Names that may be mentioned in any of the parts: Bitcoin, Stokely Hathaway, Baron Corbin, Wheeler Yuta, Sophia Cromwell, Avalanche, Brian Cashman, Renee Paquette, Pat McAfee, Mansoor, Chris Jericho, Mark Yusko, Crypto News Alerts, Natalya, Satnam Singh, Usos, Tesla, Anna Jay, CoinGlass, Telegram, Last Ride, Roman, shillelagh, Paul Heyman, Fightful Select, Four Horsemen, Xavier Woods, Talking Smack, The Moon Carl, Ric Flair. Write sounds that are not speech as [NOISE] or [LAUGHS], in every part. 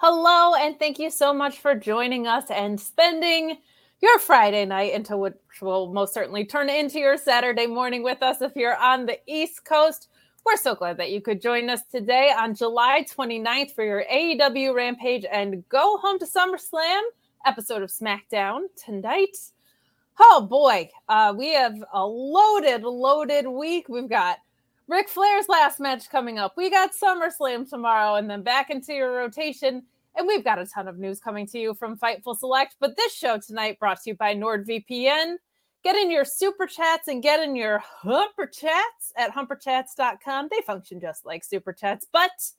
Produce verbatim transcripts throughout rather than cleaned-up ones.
Hello, and thank you so much for joining us and spending your Friday night, into which will most certainly turn into your Saturday morning with us if you're on the East Coast. We're so glad that you could join us today on July twenty-ninth for your A E W Rampage and Go Home to SummerSlam episode of SmackDown tonight. Oh, boy. Uh, we have a loaded, loaded week. We've got Ric Flair's last match coming up. We got SummerSlam tomorrow and then back into your rotation. And we've got a ton of news coming to you from Fightful Select. But this show tonight brought to you by NordVPN. Get in your super chats and get in your humper chats at humper chats dot com. They function just like super chats, but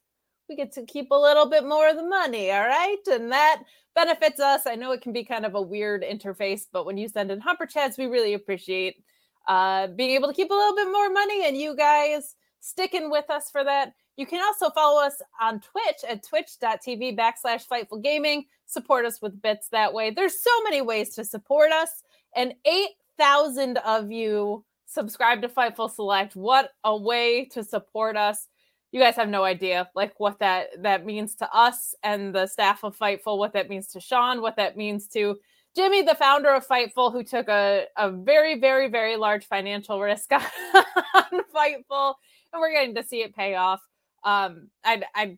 we get to keep a little bit more of the money, all right? And that benefits us. I know it can be kind of a weird interface, but when you send in humper chats, we really appreciate uh, being able to keep a little bit more money and you guys sticking with us for that. You can also follow us on Twitch at twitch.tv backslash Fightful Gaming. Support us with bits that way. There's so many ways to support us. And eight thousand of you subscribe to Fightful Select. What a way to support us. You guys have no idea like what that, that means to us and the staff of Fightful, what that means to Sean, what that means to Jimmy, the founder of Fightful, who took a, a very, very, very large financial risk on, on Fightful. And we're getting to see it pay off. Um, I, I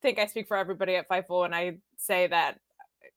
think I speak for everybody at Fightful when I say that.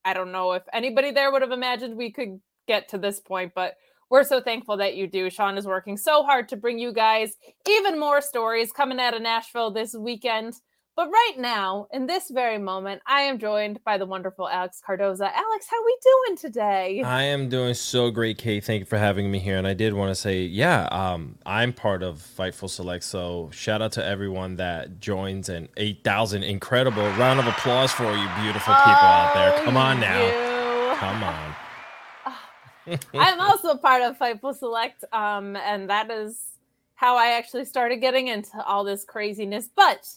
I don't know if anybody there would have imagined we could get to this point, but we're so thankful that you do. Sean is working so hard to bring you guys even more stories coming out of Nashville this weekend. But right now, in this very moment, I am joined by the wonderful Alex Cardoza. Alex, how are we doing today? I am doing so great, Kate. Thank you for having me here. And I did want to say, yeah, um, I'm part of Fightful Select. So shout out to everyone that joins, and eight thousand incredible round of applause for you beautiful people oh, out there. Come on now. You. Come on. I'm also part of Fightful Select, um, and that is how I actually started getting into all this craziness. But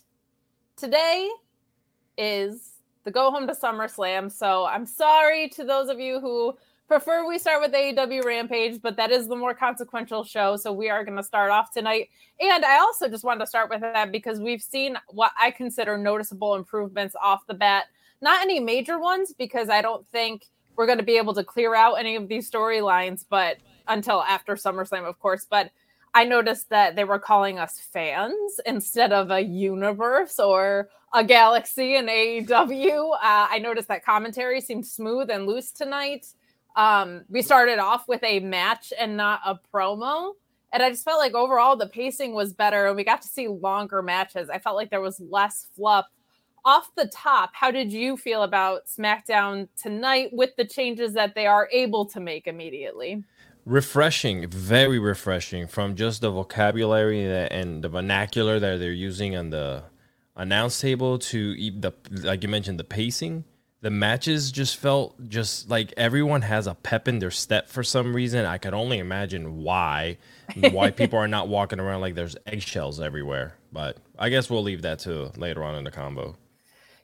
today is the Go Home to SummerSlam, so I'm sorry to those of you who prefer we start with A E W Rampage, but that is the more consequential show, so we are going to start off tonight. And I also just wanted to start with that because we've seen what I consider noticeable improvements off the bat. Not any major ones, because I don't think we're going to be able to clear out any of these storylines, but until after SummerSlam, of course. But I noticed that they were calling us fans instead of a universe or a galaxy in A E W. Uh, I noticed that commentary seemed smooth and loose tonight. Um, we started off with a match and not a promo. And I just felt like overall the pacing was better and we got to see longer matches. I felt like there was less fluff. Off the top, how did you feel about SmackDown tonight with the changes that they are able to make immediately? Refreshing, very refreshing from just the vocabulary and the vernacular that they're using on the announce table to the, like you mentioned, the pacing. The matches just felt just like everyone has a pep in their step for some reason. I could only imagine why, why people are not walking around like there's eggshells everywhere. But I guess we'll leave that to later on in the combo.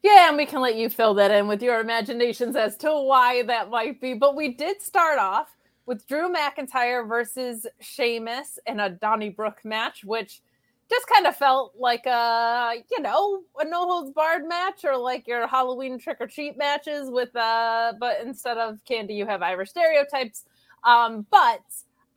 Yeah, and we can let you fill that in with your imaginations as to why that might be. But we did start off with Drew McIntyre versus Sheamus in a Donnybrook match, which just kind of felt like a, you know, a no-holds-barred match or like your Halloween trick-or-treat matches with, uh, but instead of candy, you have Irish stereotypes. Um, but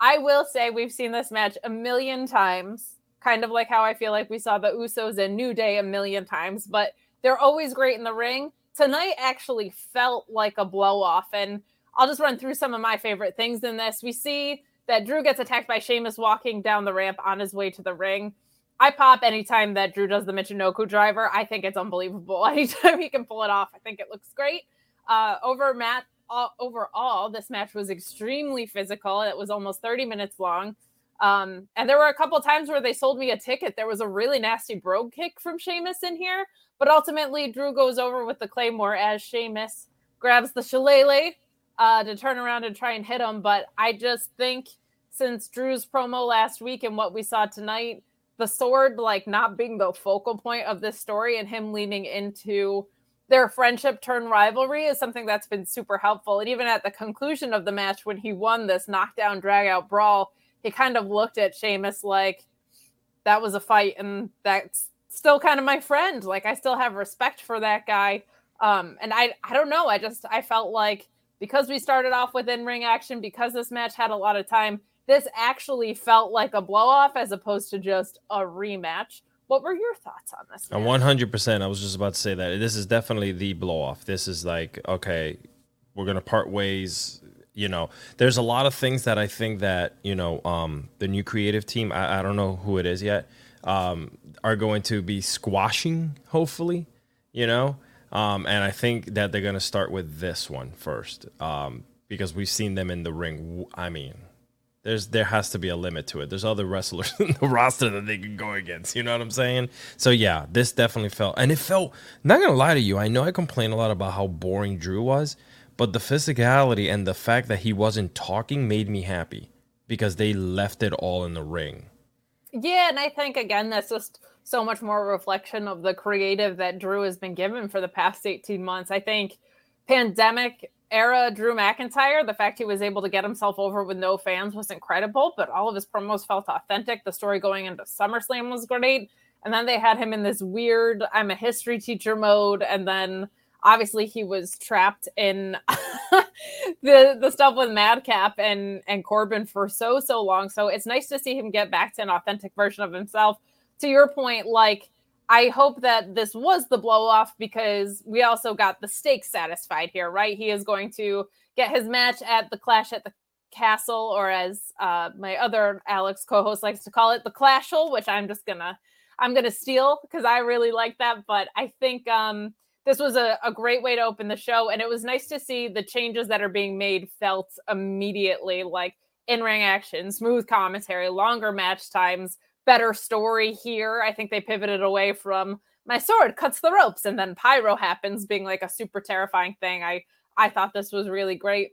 I will say we've seen this match a million times. kind of like how I feel like we saw the Usos in New Day a million times, but they're always great in the ring. Tonight actually felt like a blow-off, and I'll just run through some of my favorite things in this. We see that Drew gets attacked by Sheamus walking down the ramp on his way to the ring. I pop anytime that Drew does the Michinoku driver. I think it's unbelievable. Anytime he can pull it off, I think it looks great. Uh, over Matt, all, overall, this match was extremely physical. It was almost thirty minutes long. Um, and there were a couple times where they sold me a ticket. There was a really nasty brogue kick from Sheamus in here. But ultimately, Drew goes over with the claymore as Sheamus grabs the shillelagh uh, to turn around and try and hit him. But I just think since Drew's promo last week and what we saw tonight, the sword, like, not being the focal point of this story and him leaning into their friendship turned rivalry is something that's been super helpful. And even at the conclusion of the match, when he won this knockdown drag-out brawl, he kind of looked at Sheamus like, that was a fight, and that's still kind of my friend. Like, I still have respect for that guy. Um, and I, I don't know. I just, I felt like because we started off with in-ring action, because this match had a lot of time, this actually felt like a blow-off as opposed to just a rematch. What were your thoughts on this match? one hundred percent. I was just about to say that. This is definitely the blow-off. This is like, okay, we're going to part ways. You know, there's a lot of things that I think that, you know, um, the new creative team, I, I don't know who it is yet, um, are going to be squashing, hopefully, you know. Um, and I think that they're going to start with this one first um, because we've seen them in the ring. I mean... There's there has to be a limit to it. There's other wrestlers in the roster that they can go against. You know what I'm saying? So, yeah, this definitely felt. And it felt, not going to lie to you, I know I complain a lot about how boring Drew was, but the physicality and the fact that he wasn't talking made me happy because they left it all in the ring. Yeah, and I think, again, that's just so much more a reflection of the creative that Drew has been given for the past eighteen months. I think pandemic era Drew McIntyre, the fact he was able to get himself over with no fans was incredible, but all of his promos felt authentic. The story going into SummerSlam was great. And then they had him in this weird, I'm a history teacher mode. And then obviously he was trapped in the the stuff with Madcap and, and Corbin for so, so long. So it's nice to see him get back to an authentic version of himself. To your point, like, I hope that this was the blow-off because we also got the stakes satisfied here, right? He is going to get his match at the Clash at the Castle, or as uh, my other Alex co-host likes to call it, the Clashel, which I'm just going to I'm gonna steal because I really like that. But I think um, this was a, a great way to open the show, and it was nice to see the changes that are being made felt immediately, like in-ring action, smooth commentary, longer match times, better story here. I think they pivoted away from my sword cuts the ropes and then pyro happens being like a super terrifying thing. I, I thought this was really great.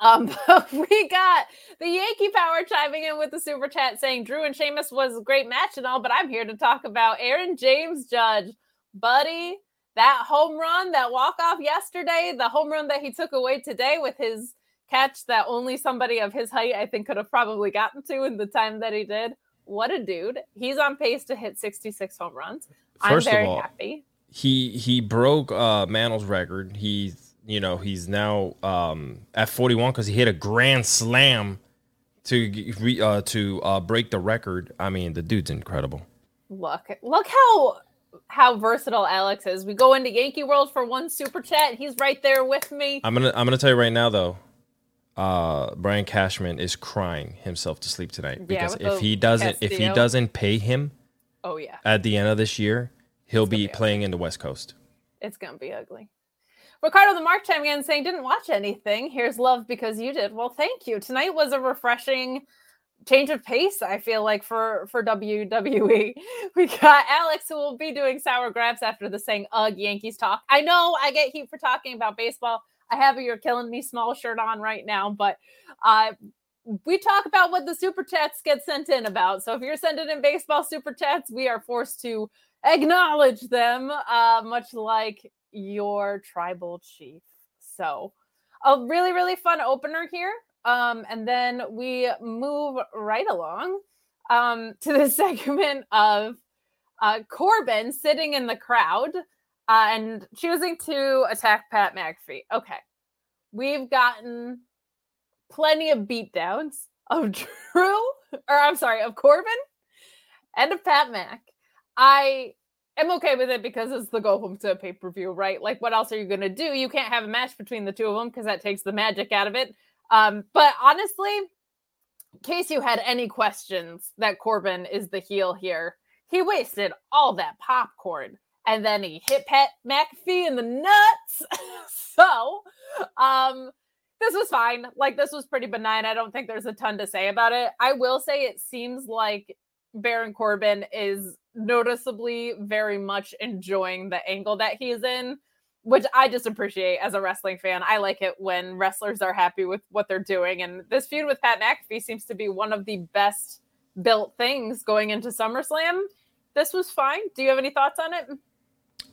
Um, but we got the Yankee Power chiming in with the super chat saying Drew and Sheamus was a great match and all, but I'm here to talk about Aaron James Judge, buddy. That home run, that walk-off yesterday, the home run that he took away today with his catch that only somebody of his height, I think, could have probably gotten to in the time that he did. What a dude. He's on pace to hit sixty-six home runs. First I'm very of all, happy. He he broke uh, Mantle's record. He's, you know, he's now um, at forty-one because he hit a grand slam to uh, to uh, break the record. I mean, the dude's incredible. Look, look how how versatile Alex is. We go into Yankee World for one super chat, and he's right there with me. I'm gonna I'm gonna tell you right now though. Uh, Brian Cashman is crying himself to sleep tonight because yeah, if he doesn't, Castillo. if he doesn't pay him, oh yeah, at the end of this year, he'll be, be playing ugly. in the West Coast. It's gonna be ugly. Ricardo the Mark chiming in saying didn't watch anything. Here's love because you did. Well, thank you. Tonight was a refreshing change of pace. I feel like for for W W E, we got Alex who will be doing sour grabs after the saying "Ugh, Yankees talk." I know I get heat for talking about baseball. I have a You're Killing Me small shirt on right now, but uh, we talk about what the super chats get sent in about. So if you're sending in baseball super chats, we are forced to acknowledge them, uh, much like your tribal chief. So a really, really fun opener here. Um, and then we move right along um, to the segment of uh, Corbin sitting in the crowd. Uh, and choosing to attack Pat McAfee. Okay. We've gotten plenty of beatdowns of Drew, or I'm sorry, of Corbin and of Pat Mac. I am okay with it because it's the go home to pay-per-view, right? Like, what else are you going to do? You can't have a match between the two of them because that takes the magic out of it. Um, but honestly, in case you had any questions that Corbin is the heel here, he wasted all that popcorn. And then he hit Pat McAfee in the nuts. So, um, this was fine. Like, this was pretty benign. I don't think there's a ton to say about it. I will say it seems like Baron Corbin is noticeably very much enjoying the angle that he's in, which I just appreciate as a wrestling fan. I like it when wrestlers are happy with what they're doing. And this feud with Pat McAfee seems to be one of the best built things going into SummerSlam. This was fine. Do you have any thoughts on it?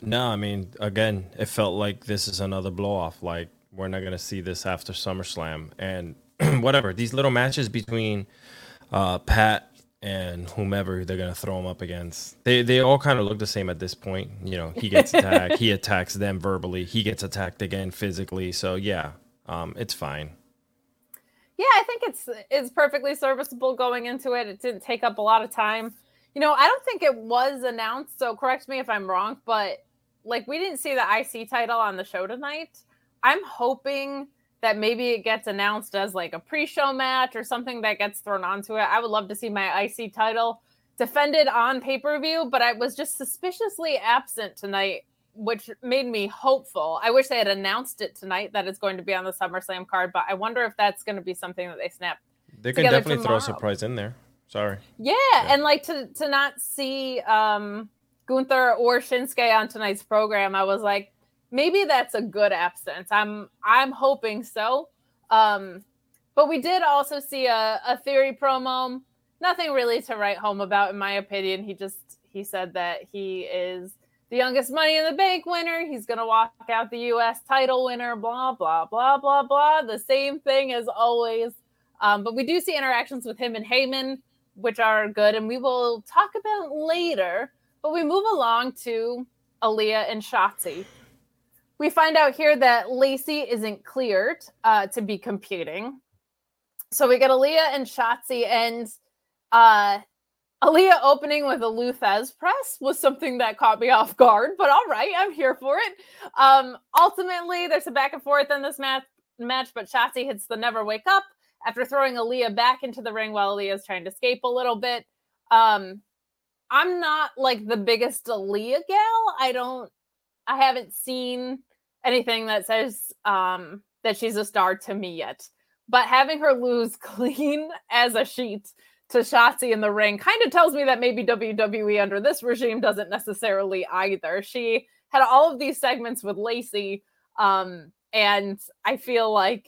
No, I mean, again, it felt like this is another blow-off. Like, we're not going to see this after SummerSlam. And whatever, these little matches between uh, Pat and whomever they're going to throw him up against, they they all kind of look the same at this point. You know, he gets attacked, he attacks them verbally, he gets attacked again physically. So, yeah, um, it's fine. Yeah, I think it's it's perfectly serviceable going into it. It didn't take up a lot of time. You know, I don't think it was announced, so correct me if I'm wrong, but, like, we didn't see the I C title on the show tonight. I'm hoping that maybe it gets announced as, like, a pre-show match or something that gets thrown onto it. I would love to see my I C title defended on pay-per-view, but I was just suspiciously absent tonight, which made me hopeful. I wish they had announced it tonight that it's going to be on the SummerSlam card, but I wonder if that's going to be something that they snap They can definitely tomorrow. Throw a surprise in there. Sorry. Yeah, yeah, and like to to not see um, Gunther or Shinsuke on tonight's program, I was like, maybe that's a good absence. I'm I'm hoping so. Um, but we did also see a, a Theory promo. Nothing really to write home about, in my opinion. He just he said that he is the youngest Money in the Bank winner. He's gonna walk out the U S title winner. Blah blah blah blah blah. The same thing as always. Um, but we do see interactions with him and Heyman, which are good, and we will talk about later, but we move along to Aaliyah and Shotzi. We find out here that Lacey isn't cleared uh, to be competing. So we get Aaliyah and Shotzi, and uh, Aaliyah opening with a Luthez press was something that caught me off guard, but all right, I'm here for it. Um, ultimately, there's a back and forth in this mat- match, but Shotzi hits the never wake up after throwing Aaliyah back into the ring while Aaliyah's trying to escape a little bit. Um, I'm not, like, the biggest Aaliyah gal. I don't, I haven't seen anything that says um, that she's a star to me yet. But having her lose clean as a sheet to Shotzi in the ring kind of tells me that maybe W W E under this regime doesn't necessarily either. She had all of these segments with Lacey, um, and I feel like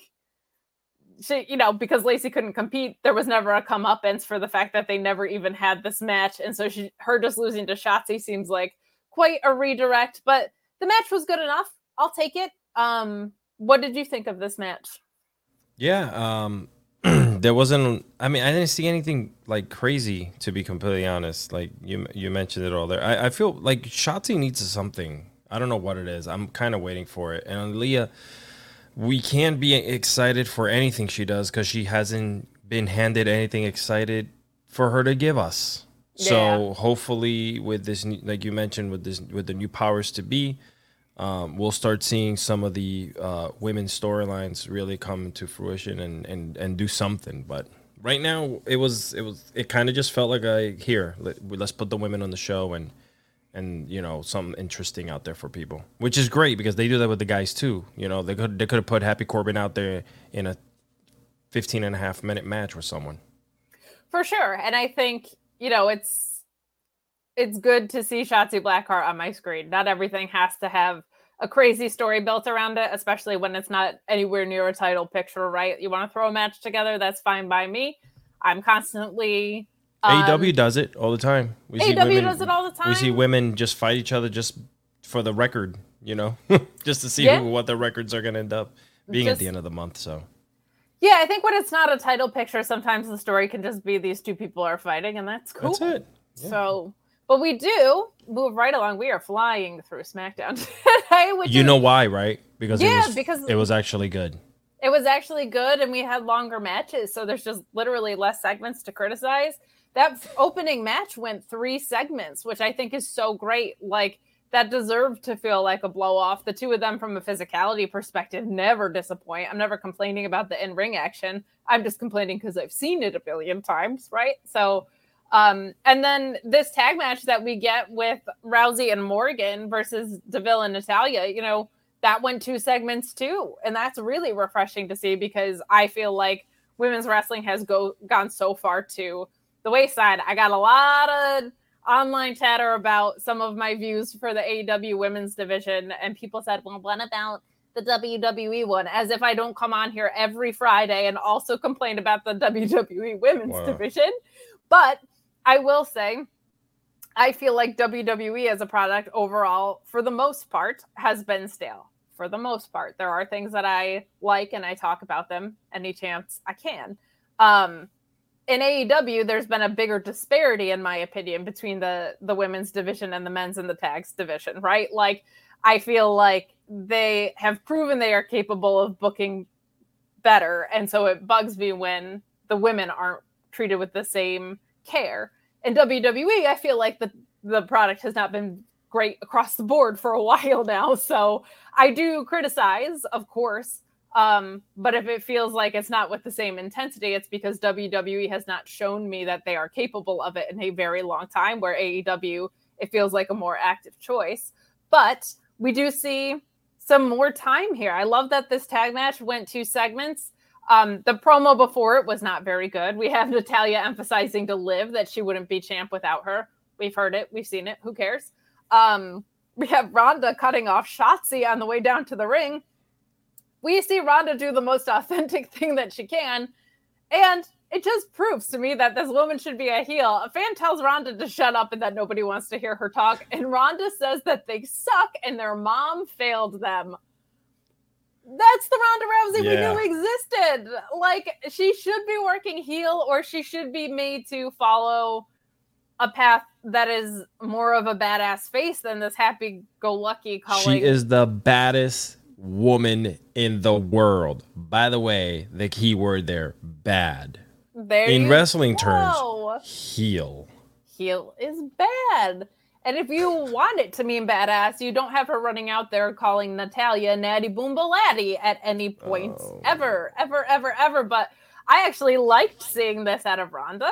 she, you know, because Lacey couldn't compete, there was never a comeuppance for the fact that they never even had this match. And so she, her just losing to Shotzi seems like quite a redirect, but the match was good enough. I'll take it. Um, what did you think of this match? Yeah, um, there wasn't, I mean, I didn't see anything like crazy, to be completely honest. Like you, you mentioned it all there. I, I feel like Shotzi needs something. I don't know what it is. I'm kind of waiting for it. And Aaliyah, we can't be excited for anything she does because she hasn't been handed anything excited for her to give us. Yeah. So hopefully with this, like you mentioned, with this, with the new powers to be, um, we'll start seeing some of the uh, women's storylines really come to fruition and, and, and do something. But right now it was, it was, it kind of just felt like I here, let, let's put the women on the show and, and, you know, something interesting out there for people, which is great because they do that with the guys too. You know, they could they could have put Happy Corbin out there in a fifteen and a half minute match with someone. For sure. And I think, you know, it's it's good to see Shotzi Blackheart on my screen. Not everything has to have a crazy story built around it, especially when it's not anywhere near a title picture, right? You want to throw a match together, that's fine by me. I'm constantly... Um, A E W does it all the time. We A E W see women, does it all the time. We see women just fight each other just for the record, you know, just to see yeah. who, what their records are going to end up being just, at the end of the month. So, yeah, I think when it's not a title picture, sometimes the story can just be these two people are fighting, and that's cool. That's it. Yeah. So, but we do move right along. We are flying through SmackDown today. Which you is, know why, right? Because yeah, it was, because it was actually good. It was actually good, and we had longer matches, so there's just literally less segments to criticize. that opening match went three segments, which I think is so great. Like, that deserved to feel like a blow off. The two of them from a physicality perspective never disappoint. I'm never complaining about the in-ring action. I'm just complaining because I've seen it a billion times, right? So, um, and then this tag match that we get with Rousey and Morgan versus Deville and Natalya, you know, that went two segments too. And that's really refreshing to see, because I feel like women's wrestling has go gone so far to the wayside. I got a lot of online chatter about some of my views for the A E W women's division, and people said, well, what about the W W E one? As if I don't come on here every Friday and also complain about the W W E women's wow. division. But I will say, I feel like W W E as a product overall, for the most part, has been stale. For the most part, there are things that I like and I talk about them any chance I can. Um, In A E W, there's been a bigger disparity, in my opinion, between the, the women's division and the men's and the tags division, right? Like, I feel like they have proven they are capable of booking better, and so it bugs me when the women aren't treated with the same care. In W W E, I feel like the, the product has not been great across the board for a while now, so I do criticize, of course. Um, but if it feels like it's not with the same intensity, it's because W W E has not shown me that they are capable of it in a very long time, where A E W, it feels like a more active choice. But we do see some more time here. I love that this tag match went two segments. Um, the promo before it was not very good. We have Natalya emphasizing to Liv that she wouldn't be champ without her. We've heard it. We've seen it. Who cares? Um, we have Ronda cutting off Shotzi on the way down to the ring. We see Ronda do the most authentic thing that she can, and it just proves to me that this woman should be a heel. A fan tells Ronda to shut up and that nobody wants to hear her talk, and Ronda says that they suck and their mom failed them. That's the Ronda Rousey yeah. we knew existed. Like, she should be working heel, or she should be made to follow a path that is more of a badass face than this happy-go-lucky colleague. She is the baddest woman in the world. By the way, the key word there, bad. There in wrestling go. terms, heel. Heel is bad. And if you want it to mean badass, you don't have her running out there calling Natalya Natty Boomba Laddie at any point oh. ever, ever, ever, ever. But I actually liked seeing this out of Ronda.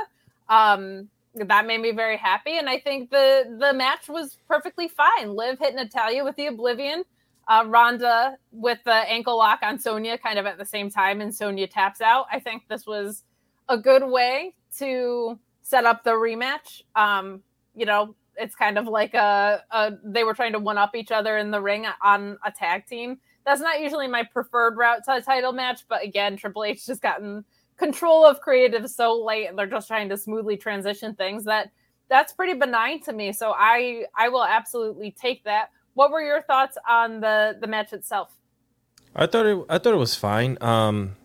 Um, that made me very happy. And I think the, the match was perfectly fine. Liv hit Natalya with the Oblivion. Uh, Ronda with the ankle lock on Sonya kind of at the same time, and Sonya taps out. I think this was a good way to set up the rematch. Um, you know, it's kind of like a, a they were trying to one-up each other in the ring on a tag team. That's not usually my preferred route to a title match, but again, Triple H has gotten control of creative so late, and they're just trying to smoothly transition things. That that's pretty benign to me, so I, I will absolutely take that. What were your thoughts on the, the match itself? I thought it I thought it was fine. Um,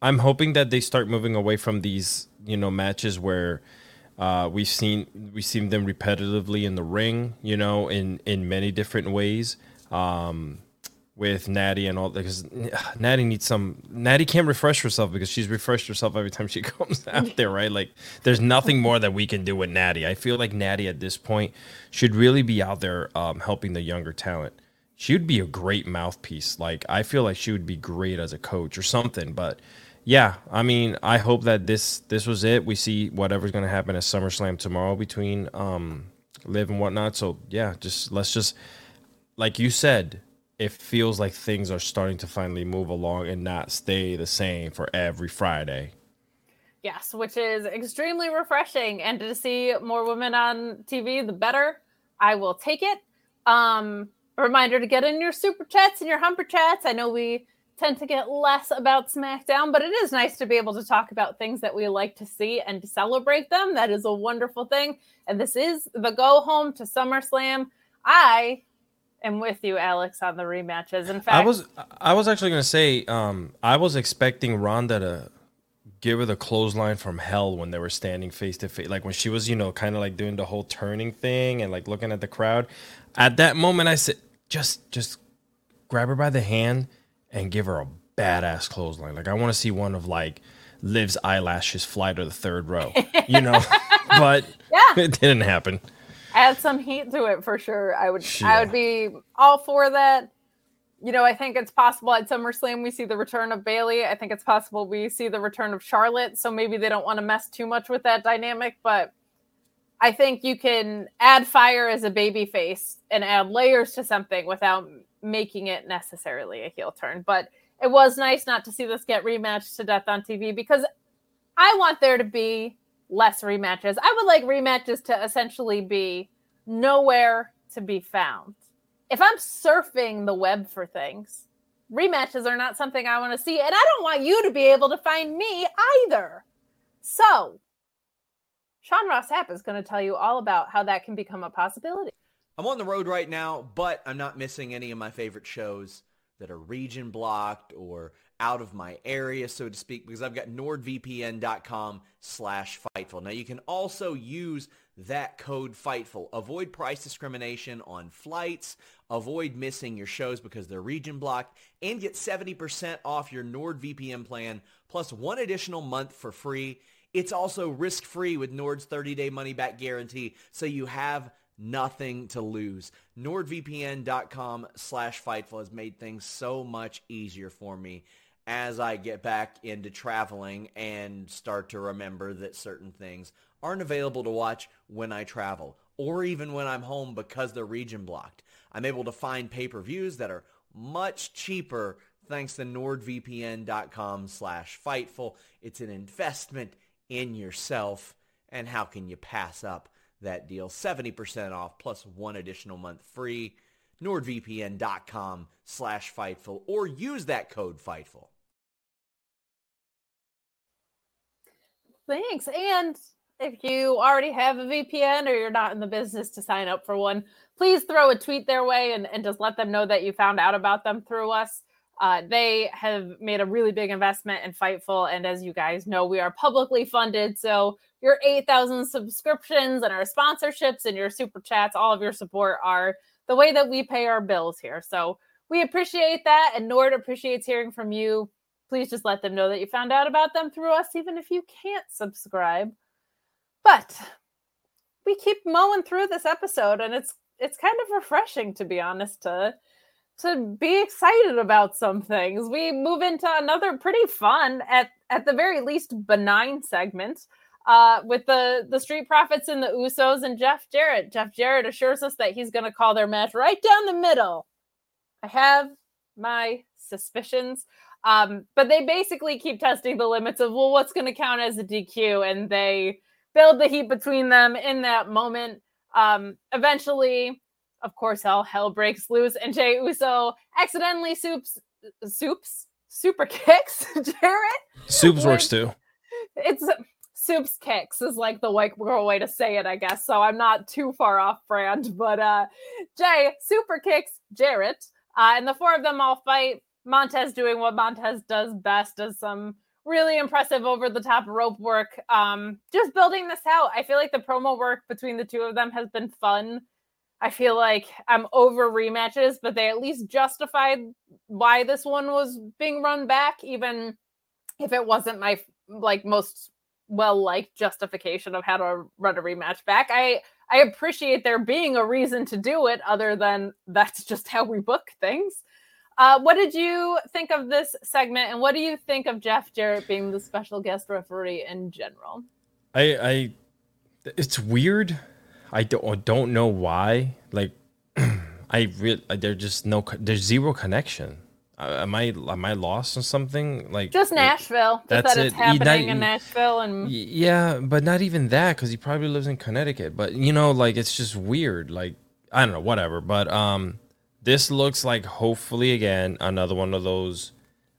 I'm hoping that they start moving away from these, you know, matches where uh, we've seen we've seen them repetitively in the ring, you know, in, in many different ways um, with Natty and all that. Because Natty needs some. Natty can't refresh herself because she's refreshed herself every time she comes out there, right? Like, there's nothing more that we can do with Natty. I feel like Natty at this point should really be out there um, helping the younger talent. She would be a great mouthpiece. Like, I feel like she would be great as a coach or something. But yeah, I mean, I hope that this this was it. We see whatever's going to happen at SummerSlam tomorrow between um, Liv and whatnot. So yeah, just let's just, like you said, it feels like things are starting to finally move along and not stay the same for every Friday. Yes, which is extremely refreshing. And to see more women on T V, the better. I will take it. Um, a reminder to get in your super chats and your humper chats. I know we tend to get less about SmackDown, but it is nice to be able to talk about things that we like to see and to celebrate them. That is a wonderful thing. And this is the go home to SummerSlam. I... I'm with you, Alex, on the rematches. In fact, I was I was actually going to say um, I was expecting Ronda to give her the clothesline from hell when they were standing face to face, like when she was, you know, kind of like doing the whole turning thing and like looking at the crowd. At that moment, I said, just just grab her by the hand and give her a badass clothesline. Like, I want to see one of like Liv's eyelashes fly to the third row, you know. but yeah. It didn't happen. Add some heat to it for sure. I would yeah. I would be all for that. You know, I think it's possible at SummerSlam we see the return of Bayley. I think it's possible we see the return of Charlotte. So maybe they don't want to mess too much with that dynamic, but I think you can add fire as a baby face and add layers to something without making it necessarily a heel turn. But it was nice not to see this get rematched to death on T V, because I want there to be less rematches. I would like rematches to essentially be nowhere to be found. If I'm surfing the web for things, rematches are not something I want to see. And I don't want you to be able to find me either. So Sean Ross Sapp is going to tell you all about how that can become a possibility. I'm on the road right now, but I'm not missing any of my favorite shows that are region blocked or out of my area, so to speak, because I've got nordvpn.com slash Fightful. Now, you can also use that code Fightful. Avoid price discrimination on flights. Avoid missing your shows because they're region blocked. And get seventy percent off your NordVPN plan, plus one additional month for free. It's also risk-free with Nord's thirty-day money-back guarantee, so you have nothing to lose. NordVPN.com slash Fightful has made things so much easier for me as I get back into traveling and start to remember that certain things aren't available to watch when I travel or even when I'm home because they're region blocked. I'm able to find pay-per-views that are much cheaper thanks to NordVPN.com slash Fightful. It's an investment in yourself, and how can you pass up that deal? seventy percent off plus one additional month free. NordVPN.com slash Fightful or use that code Fightful. Thanks. And if you already have a V P N or you're not in the business to sign up for one, please throw a tweet their way and, and just let them know that you found out about them through us. Uh, they have made a really big investment in Fightful. And as you guys know, we are publicly funded. So your eight thousand subscriptions and our sponsorships and your super chats, all of your support are the way that we pay our bills here. So we appreciate that. And Nord appreciates hearing from you. Please just let them know that you found out about them through us, even if you can't subscribe. But we keep mowing through this episode, and it's it's kind of refreshing, to be honest, to to be excited about some things. We move into another pretty fun, at, at the very least, benign segment uh, with the, the Street Profits and the Usos and Jeff Jarrett. Jeff Jarrett assures us that he's going to call their match right down the middle. I have my suspicions. Um, but they basically keep testing the limits of, well, what's going to count as a D Q? And they build the heat between them in that moment. Um, eventually... Of course, all hell breaks loose, and Jey Uso accidentally soups, soups, super kicks Jarrett. Soups which, works too. It's soups kicks is like the white girl way to say it, I guess. So I'm not too far off brand, but uh, Jey super kicks Jarrett, uh, and the four of them all fight. Montez doing what Montez does best, does some really impressive over the top rope work. Um, just building this out, I feel like the promo work between the two of them has been fun. I feel like I'm over rematches, but they at least justified why this one was being run back, even if it wasn't my like most well-liked justification of how to run a rematch back. I, I appreciate there being a reason to do it other than that's just how we book things. Uh, what did you think of this segment, and what do you think of Jeff Jarrett being the special guest referee in general? I, I it's weird. I don't I don't know why. Like, I really there's just no there's zero connection. Uh, am I am I lost on something? Like just Nashville. It, that's just that it's it. happening not, in Nashville, and yeah, but not even that because he probably lives in Connecticut. But you know, like it's just weird. Like I don't know, whatever. But um, this looks like hopefully again another one of those.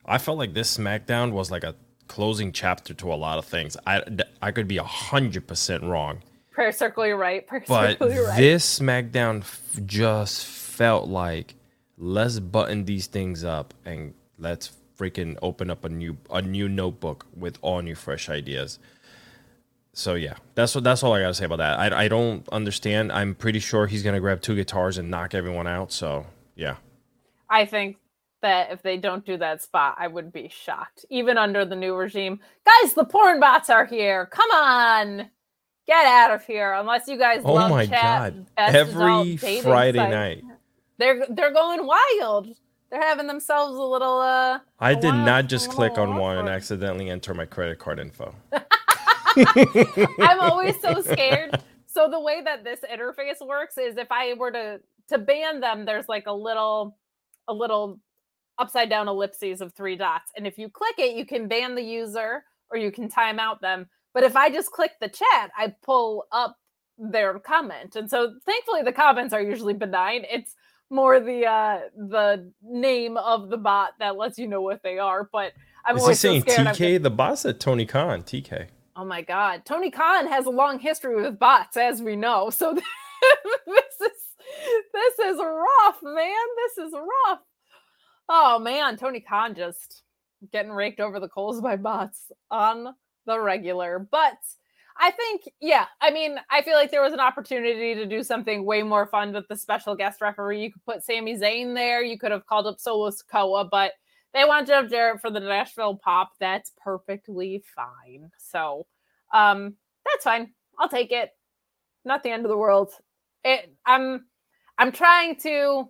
I felt like this SmackDown was like a closing chapter to a lot of things. I I could be a hundred percent wrong. Prayer circle, you're right. Prayer but circle, you're right. This SmackDown f- just felt like let's button these things up and let's freaking open up a new a new notebook with all new fresh ideas. So yeah, that's what that's all I gotta say about that. I I don't understand. I'm pretty sure he's gonna grab two guitars and knock everyone out. So yeah, I think that if they don't do that spot, I would be shocked, even under the new regime. Guys, the porn bots are here. Come on. Get out of here unless you guys oh love my chat. God. Best every Friday site. Night. They're they're going wild. They're having themselves a little uh I a did wild, not just click on one and accidentally enter my credit card info. I'm always so scared. So the way that this interface works is if I were to to ban them, there's like a little a little upside down ellipses of three dots. And if you click it, you can ban the user or you can time out them. But if I just click the chat, I pull up their comment. And so thankfully the comments are usually benign. It's more the uh, the name of the bot that lets you know what they are. But I'm Is always he so saying scared. T K? Getting... The bot said Tony Khan, T K. Oh my God. Tony Khan has a long history with bots, as we know. So this is this is rough, man. This is rough. Oh man, Tony Khan just getting raked over the coals by bots on the regular. But I think, yeah, I mean, I feel like there was an opportunity to do something way more fun with the special guest referee. You could put Sami Zayn there. You could have called up Solo Sikoa, but they want Jeff Jarrett for the Nashville Pop. That's perfectly fine. So um, that's fine. I'll take it. Not the end of the world. It. I'm. I'm trying to.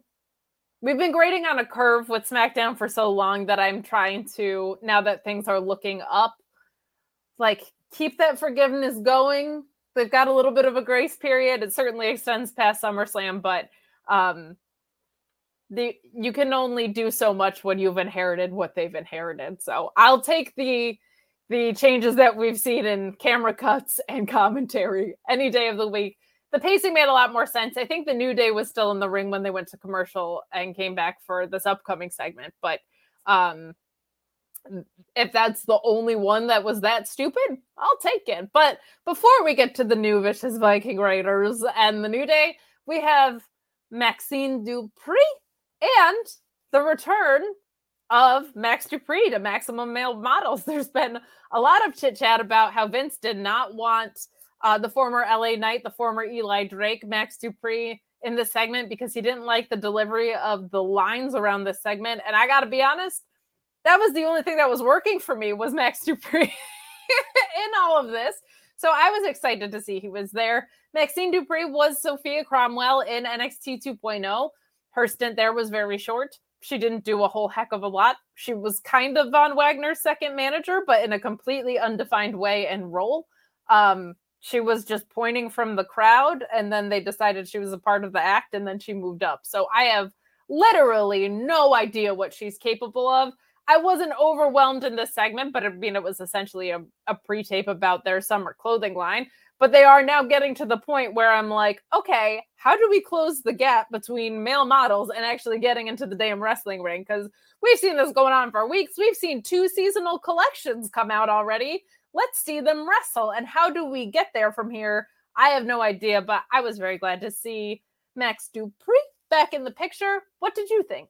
We've been grading on a curve with SmackDown for so long that I'm trying to, now that things are looking up, like keep that forgiveness going. They've got a little bit of a grace period. It certainly extends past SummerSlam, but um, the you can only do so much when you've inherited what they've inherited. So I'll take the the changes that we've seen in camera cuts and commentary any day of the week. The pacing made a lot more sense. I think the New Day was still in the ring when they went to commercial and came back for this upcoming segment. But um, if that's the only one that was that stupid, I'll take it. But before we get to the new Vicious Viking Raiders and the New Day, we have Maxine Dupree and the return of Max Dupree to Maximum Male Models. There's been a lot of chit-chat about how Vince did not want... Uh, the former L A Knight, the former Eli Drake, Max Dupree in this segment because he didn't like the delivery of the lines around this segment. And I got to be honest, that was the only thing that was working for me was Max Dupree in all of this. So I was excited to see he was there. Maxine Dupree was Sophia Cromwell in N X T two point oh. Her stint there was very short. She didn't do a whole heck of a lot. She was kind of Von Wagner's second manager, but in a completely undefined way and role. Um, She was just pointing from the crowd, and then they decided she was a part of the act, and then she moved up. So I have literally no idea what she's capable of. I wasn't overwhelmed in this segment, but I mean, it was essentially a, a pre-tape about their summer clothing line. But they are now getting to the point where I'm like, okay, how do we close the gap between male models and actually getting into the damn wrestling ring? Because we've seen this going on for weeks. We've seen two seasonal collections come out already. Let's see them wrestle. And how do we get there from here? I have no idea, but I was very glad to see Max Dupree back in the picture. What did you think?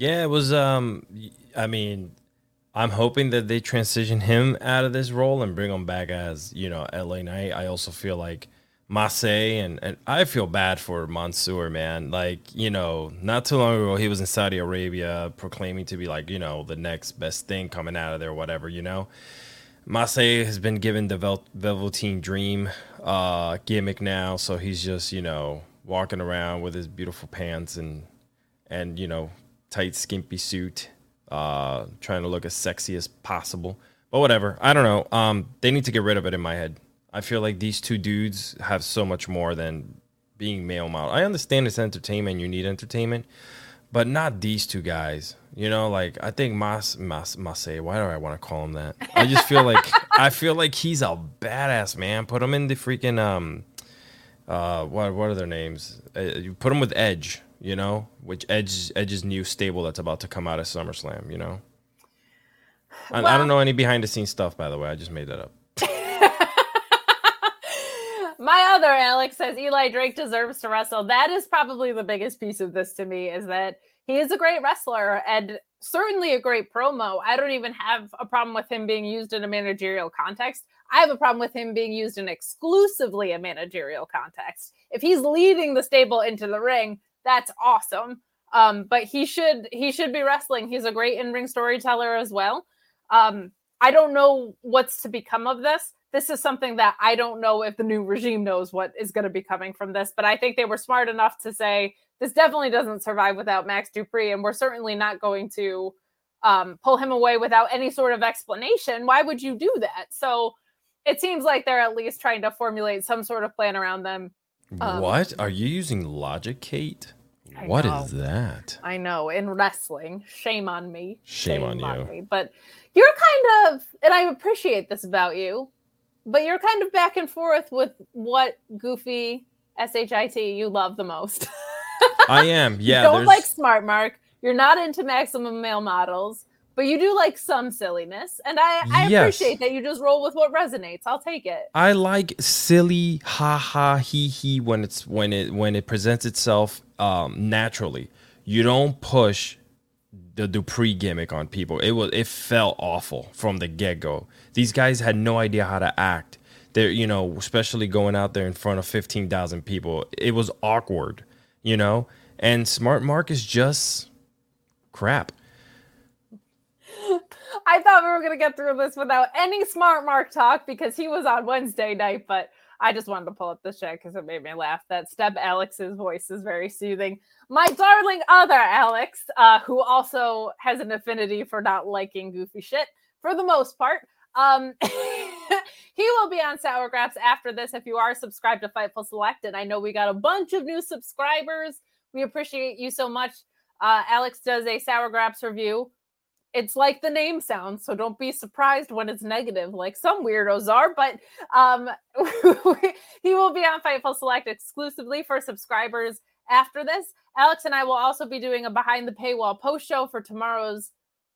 Yeah, it was, um, I mean, I'm hoping that they transition him out of this role and bring him back as, you know, L A Knight. I also feel like Massey, and, and I feel bad for Mansoor, man. Like, you know, not too long ago, he was in Saudi Arabia proclaiming to be like, you know, the next best thing coming out of there, whatever, you know. Massey has been given the Vel- Velveteen Dream uh, gimmick now, so he's just, you know, walking around with his beautiful pants and, and you know, tight skimpy suit, uh trying to look as sexy as possible, but whatever. I don't know, um they need to get rid of it in my head. I feel like these two dudes have so much more than being male model. I understand it's entertainment, you need entertainment, but not these two guys, you know. Like, I think Mas Mas Masay, why do I want to call him that? I just feel like I feel like he's a badass, man. Put him in the freaking um uh what what are their names, uh, you put him with Edge. You know, which Edge Edge's new stable that's about to come out at SummerSlam, you know? I, well, I don't know any behind-the-scenes stuff, by the way. I just made that up. My other Alex says Eli Drake deserves to wrestle. That is probably the biggest piece of this to me, is that he is a great wrestler and certainly a great promo. I don't even have a problem with him being used in a managerial context. I have a problem with him being used in exclusively a managerial context. If he's leading the stable into the ring, that's awesome. Um, but he should he should be wrestling. He's a great in-ring storyteller as well. Um, I don't know what's to become of this. This is something that I don't know if the new regime knows what is going to be coming from this, but I think they were smart enough to say, this definitely doesn't survive without Max Dupree, and we're certainly not going to um, pull him away without any sort of explanation. Why would you do that? So it seems like they're at least trying to formulate some sort of plan around them. Um, what? Are you using logic, Kate? I what know. Is that? I know, in wrestling. Shame on me. Shame, shame on, on you. Me. But you're kind of, and I appreciate this about you, but you're kind of back and forth with what goofy S H I T you love the most. I am, yeah. You don't there's... like Smart Mark. You're not into Maximum Male Models, but you do like some silliness. And I, I yes. appreciate that you just roll with what resonates. I'll take it. I like silly, ha ha, he he when it's when it when it presents itself um, naturally. You don't push the Dupree gimmick on people. It was it felt awful from the get-go. These guys had no idea how to act. They're, you know, especially going out there in front of fifteen thousand people. It was awkward. You know, and Smart Mark is just crap. I thought we were going to get through this without any Smart Mark talk because he was on Wednesday night, but I just wanted to pull up the chat because it made me laugh. That Step Alex's voice is very soothing. My darling other Alex, uh, who also has an affinity for not liking goofy shit for the most part, um, he will be on Sour Grapes after this. If you are subscribed to Fightful Select, and I know we got a bunch of new subscribers, we appreciate you so much. Uh, Alex does a Sour Grapes review. It's like the name sounds, so don't be surprised when it's negative, like some weirdos are. But um, he will be on Fightful Select exclusively for subscribers after this. Alex and I will also be doing a behind the paywall post show for tomorrow's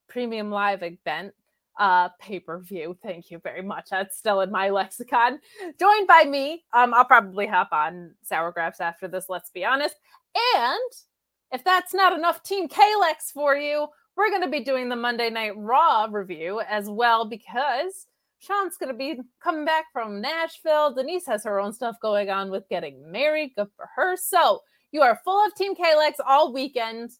premium live event. Uh, pay-per-view. Thank you very much. That's still in my lexicon. Joined by me. Um, I'll probably hop on Sour Grapes after this, let's be honest. And if that's not enough Team K-Lex for you, we're going to be doing the Monday Night Raw review as well, because Sean's going to be coming back from Nashville. Denise has her own stuff going on with getting married. Good for her. So you are full of Team K-Lex all weekend.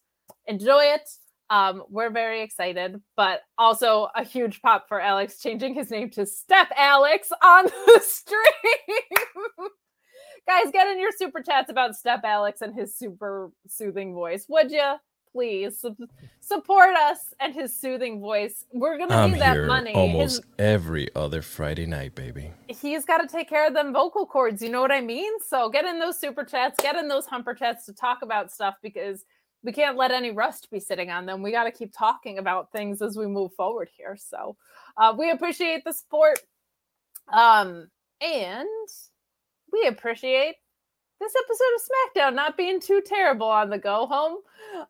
Enjoy it. Um, we're very excited, but also a huge pop for Alex changing his name to Step Alex on the stream. Guys, get in your super chats about Step Alex and his super soothing voice. Would you please su- support us and his soothing voice? We're going to need that money. Almost his... every other Friday night, baby. He's got to take care of them vocal cords. You know what I mean? So get in those super chats, get in those humper chats to talk about stuff, because we can't let any rust be sitting on them. We got to keep talking about things as we move forward here. So uh, we appreciate the support. Um, and we appreciate this episode of SmackDown not being too terrible on the go home.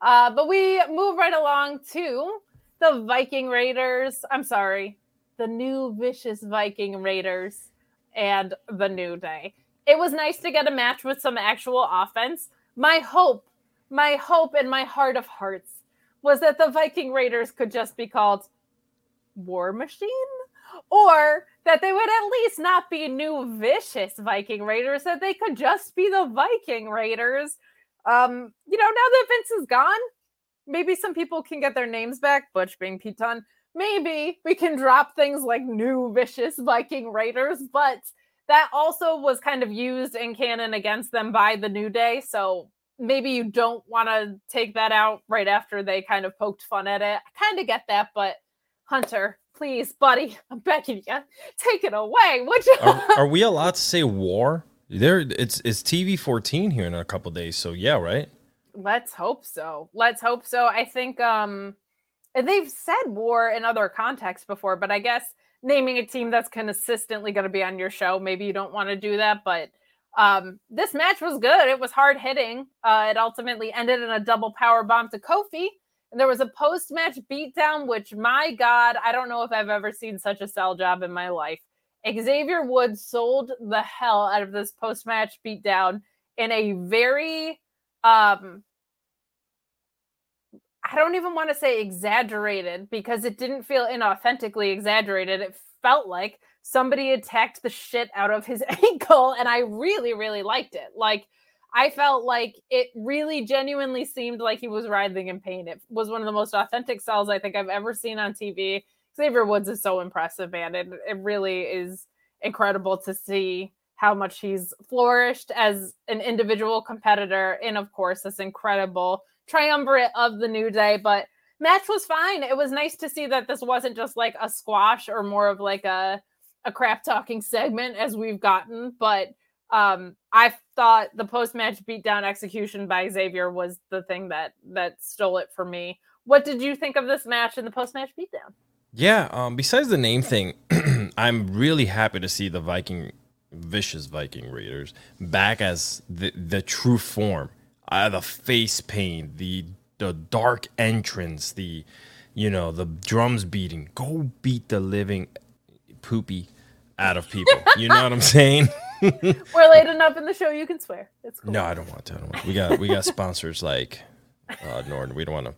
Uh, but we move right along to the Viking Raiders. I'm sorry, the new vicious Viking Raiders and the New Day. It was nice to get a match with some actual offense. My hope My hope in my heart of hearts was that the Viking Raiders could just be called War Machine, or that they would at least not be new vicious Viking Raiders, that they could just be the Viking Raiders. Um, you know, now that Vince is gone, maybe some people can get their names back, Butch being Pete Dunne. Maybe we can drop things like new vicious Viking Raiders, but that also was kind of used in canon against them by the New Day, so maybe you don't want to take that out right after they kind of poked fun at it. I kind of get that, but Hunter, please, buddy, I'm begging you, take it away. Would you? Are, are we allowed to say war? There, it's it's T V fourteen here in a couple of days, so yeah, right? Let's hope so. Let's hope so. I think um, they've said war in other contexts before, but I guess naming a team that's consistently going to be on your show, maybe you don't want to do that, but Um, this match was good. It was hard hitting. Uh, it ultimately ended in a double power bomb to Kofi. And there was a post-match beatdown, which, my God, I don't know if I've ever seen such a sell job in my life. Xavier Woods sold the hell out of this post-match beatdown in a very, um, I don't even want to say exaggerated, because it didn't feel inauthentically exaggerated. It felt like somebody attacked the shit out of his ankle, and I really, really liked it. Like, I felt like it really genuinely seemed like he was writhing in pain. It was one of the most authentic sells I think I've ever seen on T V. Xavier Woods is so impressive, man. It, it really is incredible to see how much he's flourished as an individual competitor. And, of course, this incredible triumvirate of the New Day. But match was fine. It was nice to see that this wasn't just like a squash or more of like a, a crap-talking segment as we've gotten. But um, I thought the post-match beatdown execution by Xavier was the thing that that stole it for me. What did you think of this match and the post-match beatdown? Yeah, um, besides the name thing, I'm really happy to see the Viking, vicious Viking Raiders, back as the, the true form. Uh, the face paint, the the dark entrance, the, you know, the drums beating. Go beat the living poopy out of people. You know what I'm saying? We're late enough in the show, you can swear. It's cool. No, I don't want to. I don't want to. We got we got sponsors like uh, Norton. We don't want to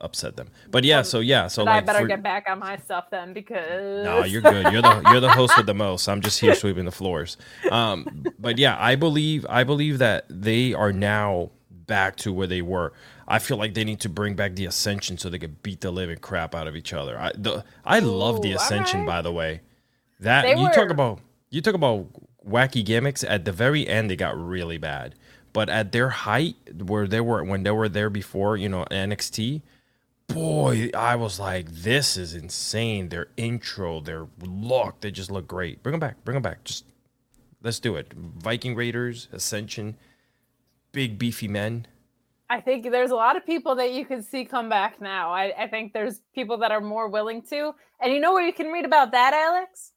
upset them, but yeah, so yeah, so but like, I better for... get back on my stuff then, because no, you're good. You're the you're the host with the most. I'm just here sweeping the floors. Um, but yeah, I believe I believe that they are now back to where they were. I feel like they need to bring back the Ascension so they could beat the living crap out of each other. I the I Ooh, love the Ascension, right. By the way. That they you were... talk about you talk about wacky gimmicks. At the very end, they got really bad, but at their height, where they were when they were there before, you know, N X T. Boy, I was like, this is insane. Their intro, their look, they just look great. Bring them back. Bring them back. Just let's do it. Viking Raiders, Ascension, big beefy men. I think there's a lot of people that you can see come back now. I, I think there's people that are more willing to. And you know where you can read about that, Alex?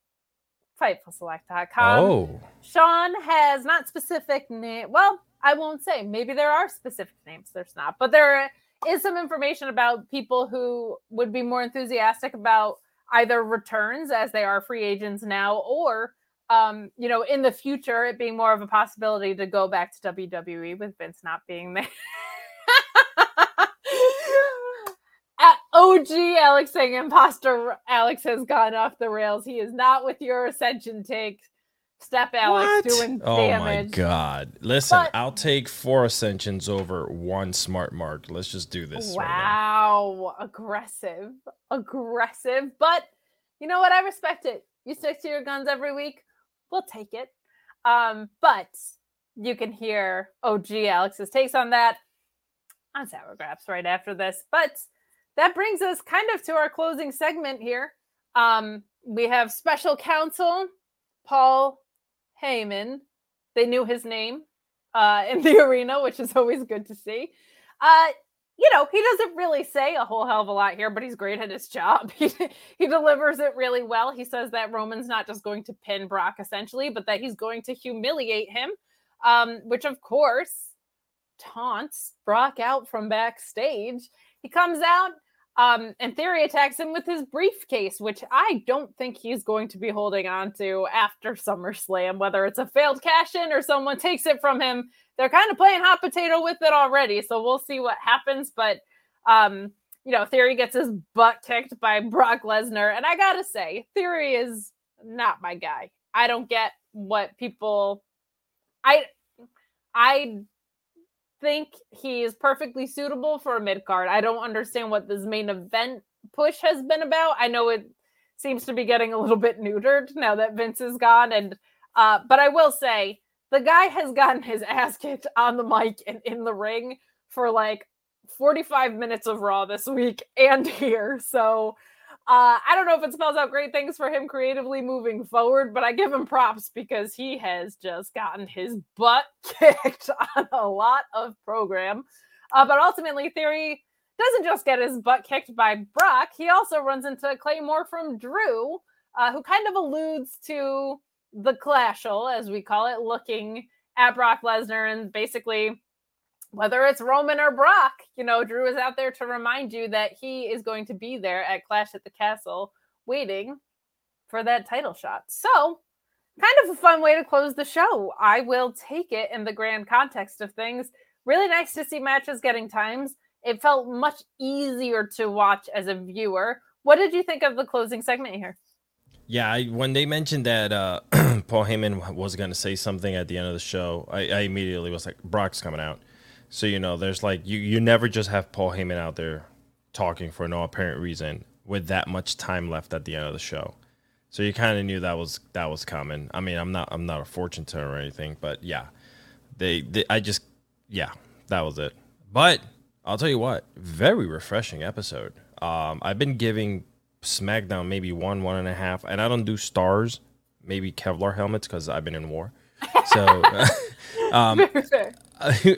Fightful Select dot com. Oh. Sean has not specific name. Well, I won't say. Maybe there are specific names. There's not. But there are. Is some information about people who would be more enthusiastic about either returns, as they are free agents now, or, um, you know, in the future, it being more of a possibility to go back to W W E with Vince not being there. At O G Alex saying imposter Alex has gone off the rails. He is not with your Ascension take. Step Alex what? Doing oh damage. Oh my God. Listen, but, I'll take four Ascensions over one smart mark. Let's just do this. Wow. Right now. Aggressive. Aggressive. But you know what? I respect it. You stick to your guns every week. We'll take it. Um, but you can hear O G Alex's takes on that on Sour Graps right after this. But that brings us kind of to our closing segment here. Um, we have special counsel Paul Heyman. They knew his name uh, in the arena, which is always good to see. Uh, you know, he doesn't really say a whole hell of a lot here, but he's great at his job. He, he delivers it really well. He says that Roman's not just going to pin Brock, essentially, but that he's going to humiliate him, um, which, of course, taunts Brock out from backstage. He comes out. Um, and Theory attacks him with his briefcase, which I don't think he's going to be holding on to after SummerSlam, whether it's a failed cash-in or someone takes it from him. They're kind of playing hot potato with it already, so we'll see what happens. But, um, you know, Theory gets his butt kicked by Brock Lesnar. And I gotta say, Theory is not my guy. I don't get what people... I... I... think he is perfectly suitable for a mid-card. I don't understand what this main event push has been about. I know it seems to be getting a little bit neutered now that Vince is gone, and uh, but I will say, the guy has gotten his ass kicked on the mic and in the ring for like forty-five minutes of Raw this week and here, so uh, I don't know if it spells out great things for him creatively moving forward, but I give him props because he has just gotten his butt kicked on a lot of program. Uh, but ultimately, Theory doesn't just get his butt kicked by Brock. He also runs into Claymore from Drew, uh, who kind of alludes to the Clashal, as we call it, looking at Brock Lesnar and basically... whether it's Roman or Brock, you know, Drew is out there to remind you that he is going to be there at Clash at the Castle waiting for that title shot. So kind of a fun way to close the show. I will take it in the grand context of things. Really nice to see matches getting times. It felt much easier to watch as a viewer. What did you think of the closing segment here? Yeah, I, when they mentioned that uh, Paul Heyman was going to say something at the end of the show, I, I immediately was like, Brock's coming out. So, you know, there's like, you, you never just have Paul Heyman out there talking for no apparent reason with that much time left at the end of the show. So you kind of knew that was that was coming. I mean, I'm not I'm not a fortune teller or anything, but yeah, they, they I just yeah, that was it. But I'll tell you what, very refreshing episode. Um, I've been giving SmackDown maybe one, one and a half, and I don't do stars, maybe Kevlar helmets because I've been in war. So um,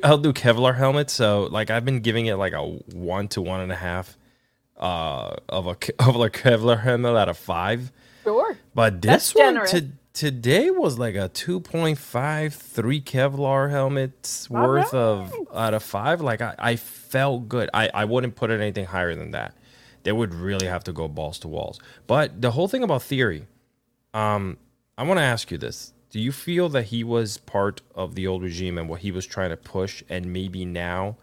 I'll do Kevlar helmets. So like I've been giving it like a one to one and a half uh, of a of a Kevlar helmet out of five. Sure. But this one to, today was like a two point five, three Kevlar helmets All worth right. of out of five. Like I, I felt good. I, I wouldn't put it anything higher than that. They would really have to go balls to walls. But the whole thing about Theory, um, I want to ask you this. Do you feel that he was part of the old regime and what he was trying to push, and maybe now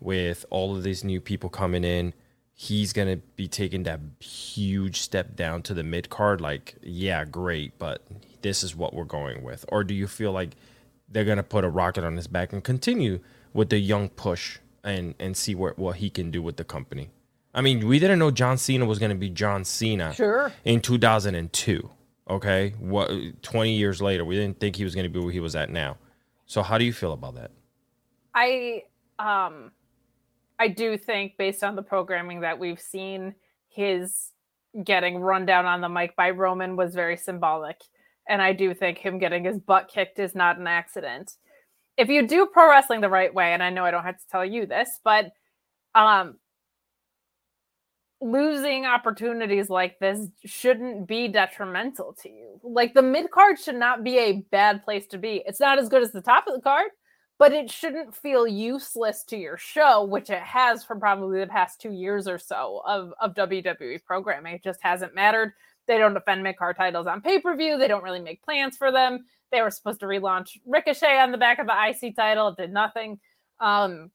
with all of these new people coming in, he's going to be taking that huge step down to the mid-card? Like, yeah, great, but this is what we're going with. Or do you feel like they're going to put a rocket on his back and continue with the young push and, and see what, what he can do with the company? I mean, we didn't know John Cena was going to be John Cena sure. in two thousand two. Okay, what twenty years later, we didn't think he was going to be where he was at now. So how do you feel about that? I um, I do think, based on the programming that we've seen, his getting run down on the mic by Roman was very symbolic. And I do think him getting his butt kicked is not an accident. If you do pro wrestling the right way, and I know I don't have to tell you this, but um, losing opportunities like this shouldn't be detrimental to you. Like, the mid-card should not be a bad place to be. It's not as good as the top of the card, but it shouldn't feel useless to your show, which it has for probably the past two years or so of, of W W E programming. It just hasn't mattered. They don't defend mid-card titles on pay-per-view. They don't really make plans for them. They were supposed to relaunch Ricochet on the back of the I C title. It did nothing. Um,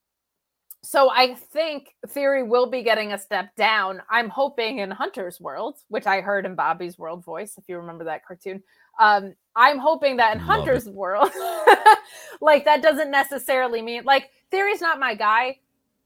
So I think Theory will be getting a step down. I'm hoping in Hunter's world, which I heard in Bobby's world voice, if you remember that cartoon. Um, I'm hoping that in Love Hunter's it. world, like, that doesn't necessarily mean, like, Theory's not my guy.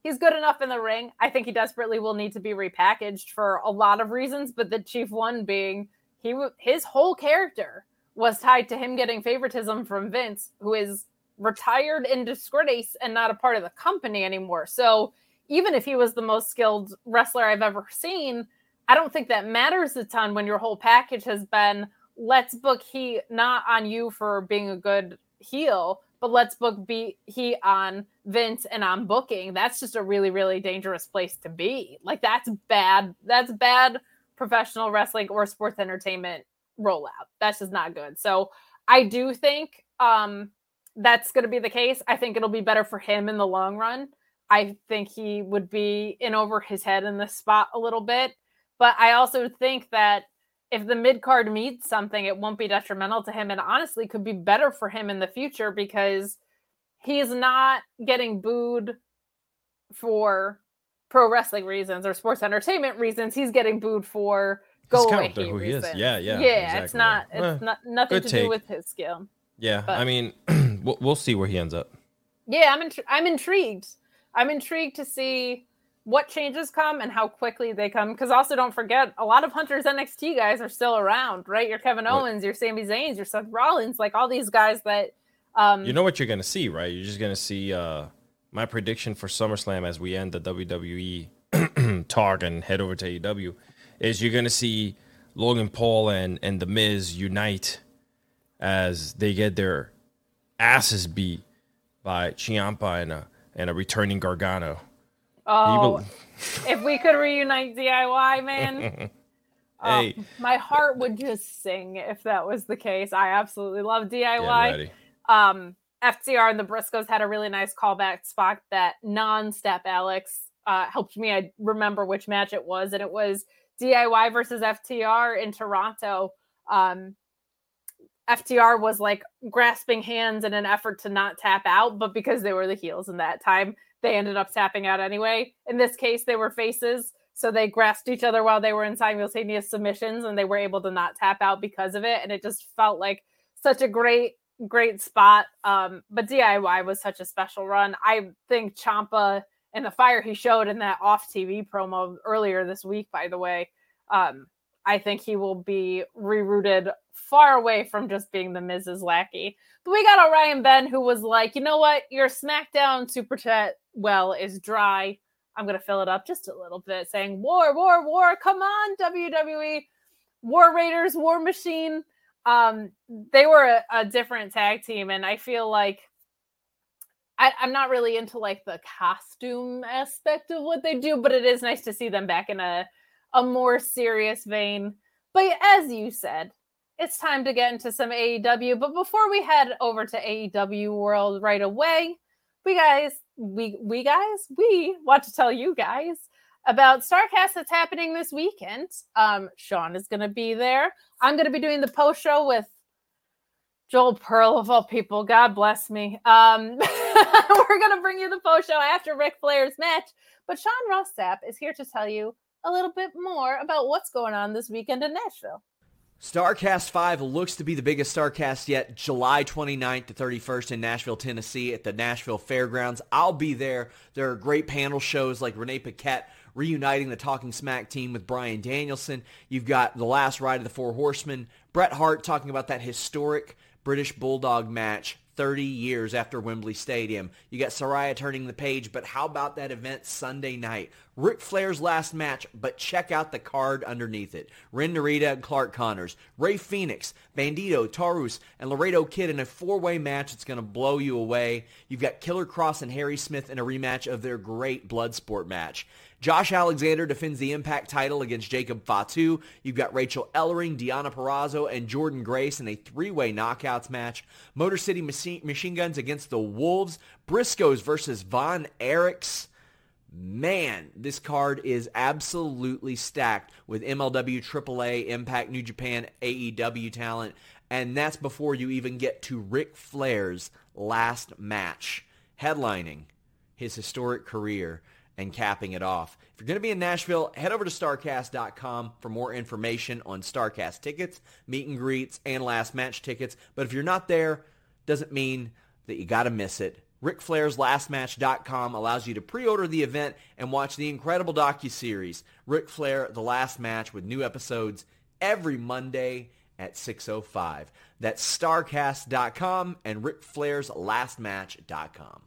He's good enough in the ring. I think he desperately will need to be repackaged for a lot of reasons, but the chief one being he w- his whole character was tied to him getting favoritism from Vince, who is retired in disgrace and not a part of the company anymore. So even if he was the most skilled wrestler I've ever seen, I don't think that matters a ton when your whole package has been, let's book he not on you for being a good heel, but let's book be he on Vince and on booking. That's just a really, really dangerous place to be. Like, that's bad. That's bad professional wrestling or sports entertainment rollout. That's just not good. So I do think, um, that's going to be the case. I think it'll be better for him in the long run. I think he would be in over his head in this spot a little bit. But I also think that if the mid-card means something, it won't be detrimental to him, and honestly could be better for him in the future, because he's not getting booed for pro wrestling reasons or sports entertainment reasons. He's getting booed for go away who reasons. He is. Yeah, yeah. Yeah, exactly. It's not it's well, not nothing to take. do with his skill. Yeah, but I mean, we'll see where he ends up. Yeah, I'm intri- I'm intrigued. I'm intrigued to see what changes come and how quickly they come. Because also, don't forget, a lot of Hunter's N X T guys are still around, right? Your Kevin Owens, what? your Sami Zayn, your Seth Rollins, like all these guys that... Um, you know what you're going to see, right? You're just going to see uh, my prediction for SummerSlam as we end the W W E talk and head over to A E W is you're going to see Logan Paul and, and The Miz unite as they get their asses beat by Ciampa and a and a returning Gargano. Oh, if we could reunite D I Y, man. Hey. Oh, my heart would just sing if that was the case. I absolutely love D I Y. Yeah, um, F T R and the Briscoes had a really nice callback spot that non-step Alex uh, helped me. I remember which match it was, and it was D I Y versus F T R in Toronto. Um, F T R was like grasping hands in an effort to not tap out, but because they were the heels in that time, they ended up tapping out anyway. In this case, they were faces, so they grasped each other while they were in simultaneous submissions, and they were able to not tap out because of it. And it just felt like such a great, great spot. Um, but D I Y was such a special run. I think Ciampa and the fire he showed in that off T V promo earlier this week, by the way, um, I think he will be rerouted far away from just being the Miz's lackey. But we got Orion Ben, who was like, you know what? Your SmackDown Super Chat well is dry. I'm going to fill it up just a little bit, saying war, war, war. Come on, W W E. War Raiders, War Machine. Um, they were a, a different tag team. And I feel like I, I'm not really into like the costume aspect of what they do, but it is nice to see them back in a a more serious vein. But as you said, it's time to get into some A E W. But before we head over to A E W World right away, we guys, we we guys, we want to tell you guys about StarCast that's happening this weekend. Um, Sean is going to be there. I'm going to be doing the post show with Joel Pearl, of all people. God bless me. Um, we're going to bring you the post show after Ric Flair's match. But Sean Rossap is here to tell you a little bit more about what's going on this weekend in Nashville. StarCast five looks to be the biggest StarCast yet, July twenty-ninth to thirty-first in Nashville, Tennessee at the Nashville Fairgrounds. I'll be there. There are great panel shows like Renee Paquette reuniting the Talking Smack team with Bryan Danielson. You've got The Last Ride of the Four Horsemen. Bret Hart talking about that historic British Bulldog match thirty years after Wembley Stadium. You got Saraya turning the page, but how about that event Sunday night? Ric Flair's last match, but check out the card underneath it. Ren Narita and Clark Connors, Rey Fenix, Bandito, Tarus, and Laredo Kid in a four-way match that's going to blow you away. You've got Killer Cross and Harry Smith in a rematch of their great Bloodsport match. Josh Alexander defends the Impact title against Jacob Fatu. You've got Rachel Ellering, Deonna Purrazzo, and Jordynne Grace in a three-way knockouts match. Motor City Machine Guns against the Wolves. Briscoes versus Von Erichs. Man, this card is absolutely stacked with M L W, triple A, Impact, New Japan, A E W talent. And that's before you even get to Ric Flair's last match, headlining his historic career and capping it off. If you're going to be in Nashville, head over to StarCast dot com for more information on StarCast tickets, meet and greets, and last match tickets. But if you're not there, doesn't mean that you got to miss it. Ric Flair's Last Match dot com allows you to pre-order the event and watch the incredible docuseries, Ric Flair, The Last Match, with new episodes every Monday at six oh five. That's StarCast dot com and Ric Flair's Last Match dot com.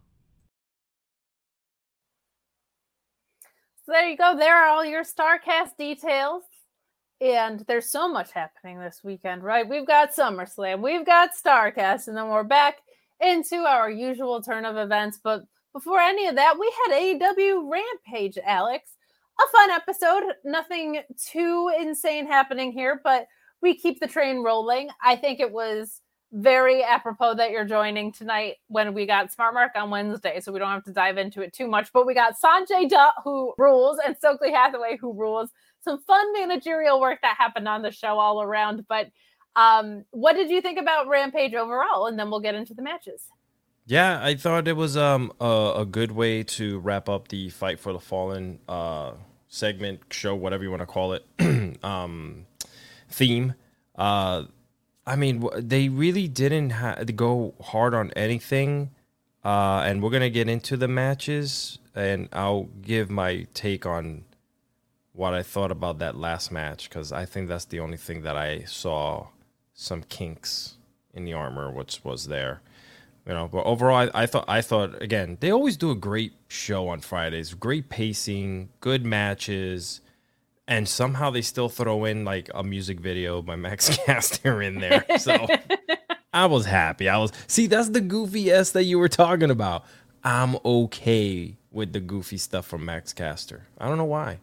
So there you go. There are all your StarCast details. And there's so much happening this weekend, right? We've got SummerSlam. We've got StarCast. And then we're back into our usual turn of events. But before any of that, we had A E W Rampage, Alex. A fun episode. Nothing too insane happening here, but we keep the train rolling. I think it was very apropos that you're joining tonight when we got Smart Mark on Wednesday, so we don't have to dive into it too much. But we got Sanjay Dutt, who rules, and Stokely Hathaway, who rules. Some fun managerial work that happened on the show all around. But um, what did you think about Rampage overall? And then we'll get into the matches. Yeah, I thought it was um, a, a good way to wrap up the Fight for the Fallen uh, segment, show, whatever you want to call it, um, theme. Uh I mean, they really didn't ha- go hard on anything, uh, and we're going to get into the matches, and I'll give my take on what I thought about that last match, because I think that's the only thing that I saw some kinks in the armor, which was there. You know, but overall, I, I thought, I thought again, they always do a great show on Fridays, great pacing, good matches. And somehow they still throw in like a music video by Max Caster in there. So I was happy. I was see, that's the goofy S that you were talking about. I'm okay with the goofy stuff from Max Caster. I don't know why.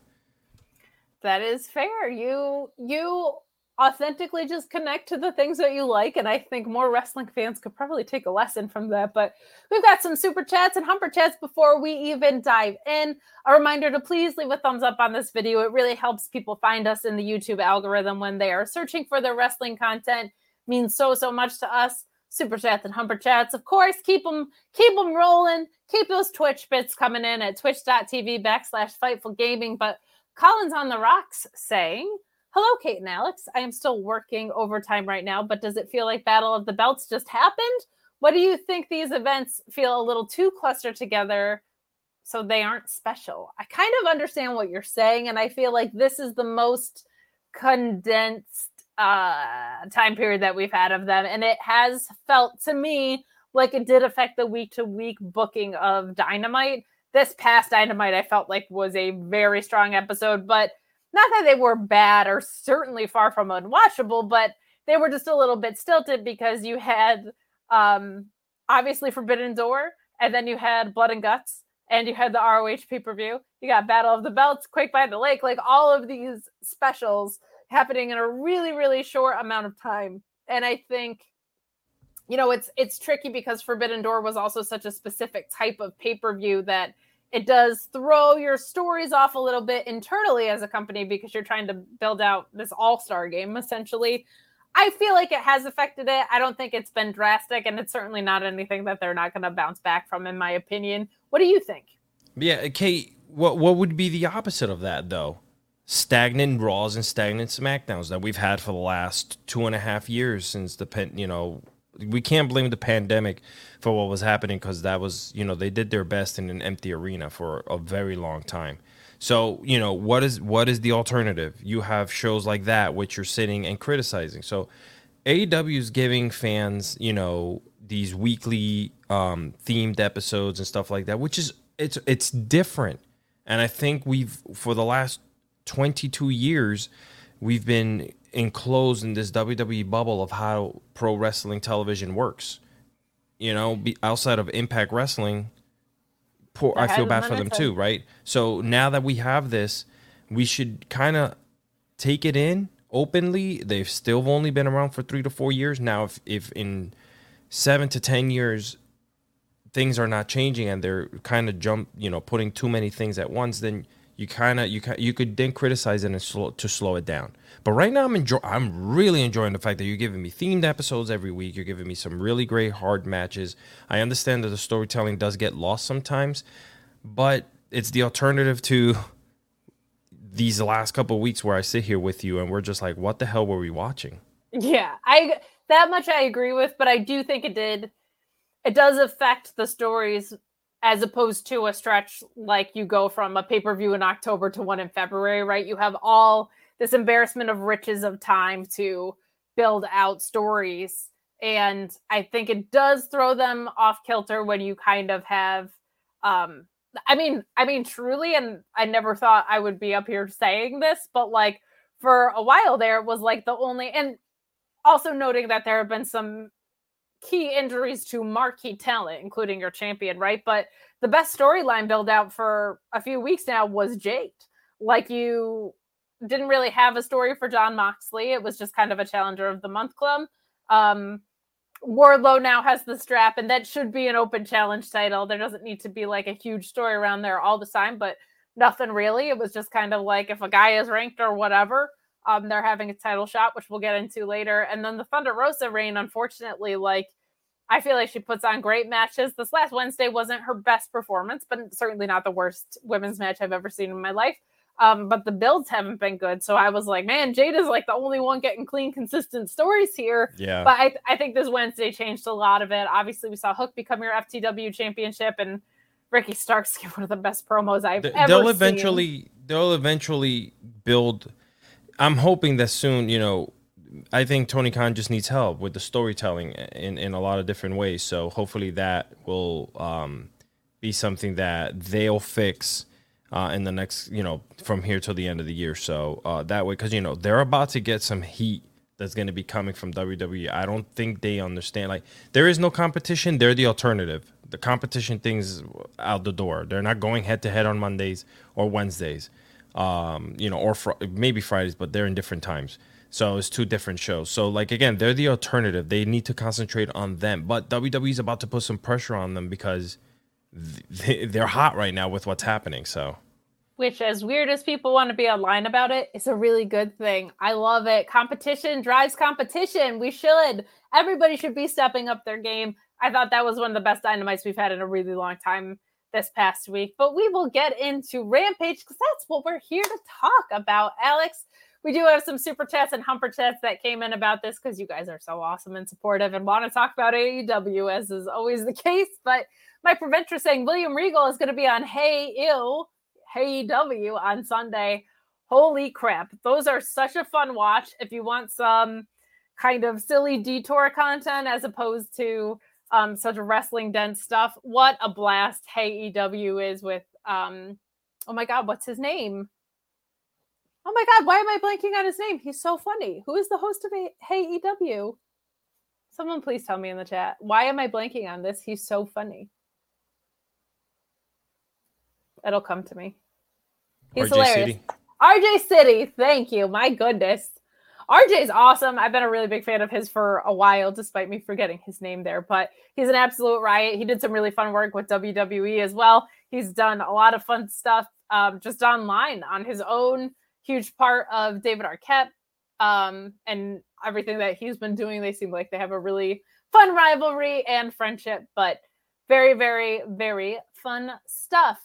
That is fair. You you authentically just connect to the things that you like. And I think more wrestling fans could probably take a lesson from that. But we've got some super chats and humper chats before we even dive in. A reminder to please leave a thumbs up on this video. It really helps people find us in the YouTube algorithm when they are searching for their wrestling content. means so, so much to us. Super chats and humper chats. Of course, keep them, keep them rolling. Keep those Twitch bits coming in at twitch.tv backslash Fightful Gaming. But Colin's on the rocks saying, hello, Kate and Alex. I am still working overtime right now, but does it feel like Battle of the Belts just happened? What do you think? These events feel a little too clustered together, so they aren't special. I kind of understand what you're saying, and I feel like this is the most condensed uh, time period that we've had of them, and it has felt to me like it did affect the week-to-week booking of Dynamite. This past Dynamite, I felt like was a very strong episode, but not that they were bad or certainly far from unwatchable, but they were just a little bit stilted because you had... Um, obviously Forbidden Door, and then you had Blood and Guts, and you had the R O H pay-per-view. You got Battle of the Belts, Quake by the Lake, like all of these specials happening in a really, really short amount of time. And I think, you know, it's it's tricky because Forbidden Door was also such a specific type of pay-per-view that it does throw your stories off a little bit internally as a company because you're trying to build out this all-star game, essentially. I feel like it has affected it. I don't think it's been drastic, and it's certainly not anything that they're not going to bounce back from, in my opinion. What do you think? Yeah, Kate, what what would be the opposite of that, though? Stagnant Raws and stagnant SmackDowns that we've had for the last two and a half years since the, pen, you know, we can't blame the pandemic for what was happening because that was, you know, they did their best in an empty arena for a very long time. So, you know, what is what is the alternative? You have shows like that, which you're sitting and criticizing. So A E W is giving fans, you know, these weekly um, themed episodes and stuff like that, which is it's it's different. And I think we've for the last twenty-two years, we've been enclosed in this W W E bubble of how pro wrestling television works. You know, outside of Impact Wrestling. Poor, I feel bad for them too, right? So now that we have this, we should kind of take it in openly. They've still only been around for three to four years. Now, if, if in seven to ten years, things are not changing and they're kind of jump, you know, putting too many things at once, then you kind of, you you could then criticize it and slow, to slow it down. But right now I'm enjoy, I'm really enjoying the fact that you're giving me themed episodes every week. You're giving me some really great hard matches. I understand that the storytelling does get lost sometimes, but it's the alternative to these last couple of weeks where I sit here with you and we're just like, what the hell were we watching? Yeah, I that much I agree with, but I do think it did. It does affect the stories as opposed to a stretch like you go from a pay-per-view in October to one in February, right? You have all this embarrassment of riches of time to build out stories. And I think it does throw them off kilter when you kind of have, um, I mean, I mean, truly, and I never thought I would be up here saying this, but like for a while there it was like the only, and also noting that there have been some key injuries to marquee talent, including your champion, right? But the best storyline build out for a few weeks now was Jade. Like you didn't really have a story for John Moxley. It was just kind of a challenger of the month club. Um, Wardlow now has the strap, and that should be an open challenge title. There doesn't need to be like a huge story around there all the time, but nothing really. It was just kind of like if a guy is ranked or whatever, Um, they're having a title shot, which we'll get into later. And then the Thunder Rosa reign, unfortunately, like, I feel like she puts on great matches. This last Wednesday wasn't her best performance, but certainly not the worst women's match I've ever seen in my life. Um, but the builds haven't been good. So I was like, man, Jade is like the only one getting clean, consistent stories here. Yeah. But I, I think this Wednesday changed a lot of it. Obviously, we saw Hook become your F T W championship, and Ricky Starks give one of the best promos I've the, ever they'll seen. Eventually, they'll eventually build... I'm hoping that soon, you know, I think Tony Khan just needs help with the storytelling in, in a lot of different ways. So hopefully that will um, be something that they'll fix uh, in the next, you know, from here till the end of the year. So uh, that way, because, you know, they're about to get some heat that's going to be coming from W W E. I don't think they understand. Like, there is no competition. They're the alternative. The competition thing's out the door. They're not going head to head on Mondays or Wednesdays. Um, you know, or fr- maybe Fridays, but they're in different times. So it's two different shows. So, like, again, they're the alternative. They need to concentrate on them. But W W E is about to put some pressure on them because th- they're hot right now with what's happening. So which, as weird as people want to be online about it, is a really good thing. I love it. Competition drives competition. We should. Everybody should be stepping up their game. I thought that was one of the best Dynamites we've had in a really long time this past week. But we will get into Rampage because that's what we're here to talk about, Alex. We do have some super chats and humper chats that came in about this because you guys are so awesome and supportive and want to talk about A E W, as is always the case. But Mike Preventer saying William Regal is going to be on Hey Ew, Hey W on Sunday. Holy crap. Those are such a fun watch. If you want some kind of silly detour content as opposed to um, such wrestling dense stuff, what a blast Hey E W is with, um, oh my God, what's his name? Oh my God, why am I blanking on his name? He's so funny. Who is the host of a- Hey E W? Someone please tell me in the chat. Why am I blanking on this? He's so funny. It'll come to me. He's R J hilarious. City. R J City. Thank you. My goodness. R J's awesome. I've been a really big fan of his for a while, despite me forgetting his name there. But he's an absolute riot. He did some really fun work with W W E as well. He's done a lot of fun stuff um, just online on his own. Huge part of David Arquette um, and everything that he's been doing. They seem like they have a really fun rivalry and friendship, but very, very, very fun stuff.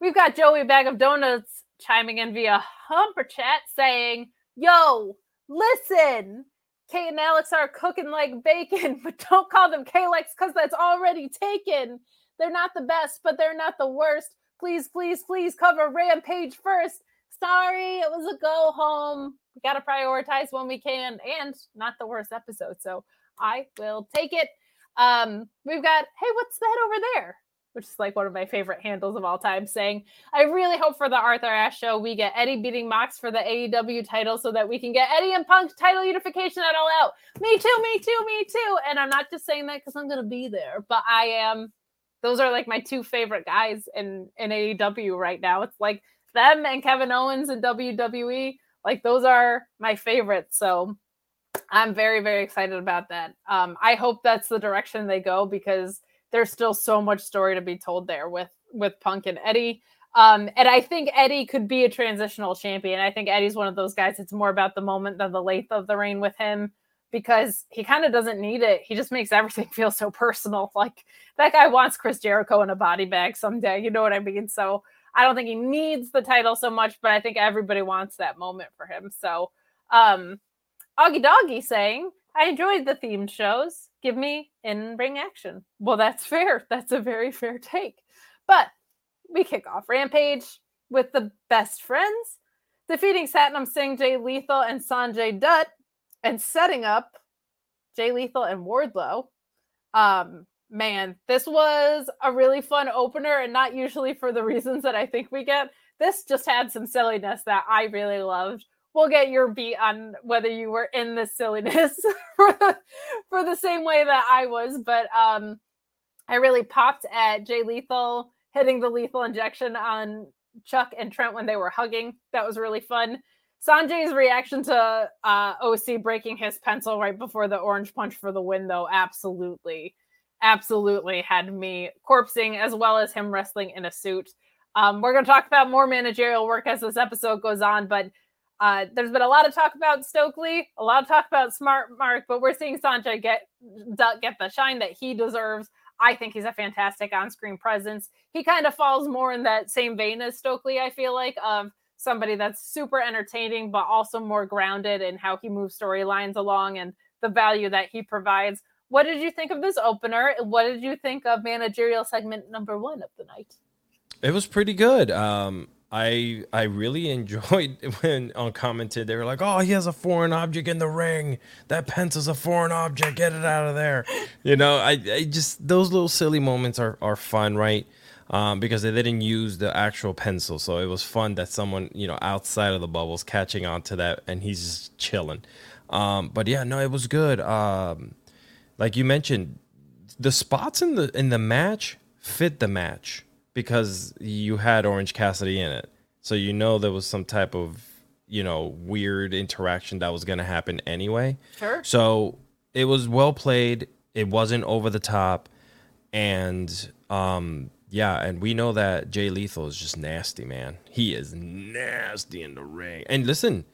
We've got Joey Bag of Donuts chiming in via Humper Chat saying, yo, listen, Kate and Alex are cooking like bacon, but don't call them K-Lex because that's already taken. They're not the best, but they're not the worst. Please, please, please cover Rampage first. Sorry, it was a go home. We got to prioritize when we can and not the worst episode. So I will take it. Um, we've got, hey, what's that over there? Which is like one of my favorite handles of all time saying, I really hope for the Arthur Ashe show we get Eddie beating Mox for the A E W title so that we can get Eddie and Punk title unification at All Out. Me too, me too, me too. And I'm not just saying that because I'm going to be there, but I am. Those are like my two favorite guys in, in A E W right now. It's like, them and Kevin Owens and W W E, like those are my favorites. So I'm very, very excited about that. Um, I hope that's the direction they go because there's still so much story to be told there with, with Punk and Eddie. Um, and I think Eddie could be a transitional champion. I think Eddie's one of those guys. It's more about the moment than the length of the reign with him because he kind of doesn't need it. He just makes everything feel so personal. Like that guy wants Chris Jericho in a body bag someday. You know what I mean? So I don't think he needs the title so much, but I think everybody wants that moment for him. So, um, Augie Doggy saying, I enjoyed the themed shows. Give me in-ring action. Well, that's fair. That's a very fair take. But we kick off Rampage with the Best Friends, defeating Satnam Singh, Jay Lethal, and Sanjay Dutt, and setting up Jay Lethal and Wardlow. Um... Man, this was a really fun opener and not usually for the reasons that I think we get. This just had some silliness that I really loved. We'll get your beat on whether you were in this silliness for, the, for the same way that I was. But um, I really popped at Jay Lethal hitting the lethal injection on Chuck and Trent when they were hugging. That was really fun. Sanjay's reaction to uh, O C breaking his pencil right before the orange punch for the win, though, absolutely. Absolutely had me corpsing as well as him wrestling in a suit. Um, we're going to talk about more managerial work as this episode goes on, but uh, there's been a lot of talk about Stokely, a lot of talk about Smart Mark, but we're seeing Sanjay get, get the shine that he deserves. I think he's a fantastic on-screen presence. He kind of falls more in that same vein as Stokely, I feel like, of somebody that's super entertaining, but also more grounded in how he moves storylines along and the value that he provides. What did you think of this opener? What did you think of managerial segment number one of the night? It was pretty good. Um, I I really enjoyed when on commented, they were like, oh, he has a foreign object in the ring. That pencil's a foreign object. Get it out of there. You know, I, I just those little silly moments are, are fun, right? Um, because they didn't use the actual pencil. So it was fun that someone, you know, outside of the bubble's catching on to that and he's just chilling. Um, but yeah, no, it was good. Um Like you mentioned, the spots in the in the match fit the match because you had Orange Cassidy in it. So you know there was some type of, you know, weird interaction that was going to happen anyway. Sure. So it was well played. It wasn't over the top. And um, Yeah, and we know that Jay Lethal is just nasty, man. He is nasty in the ring. And listen,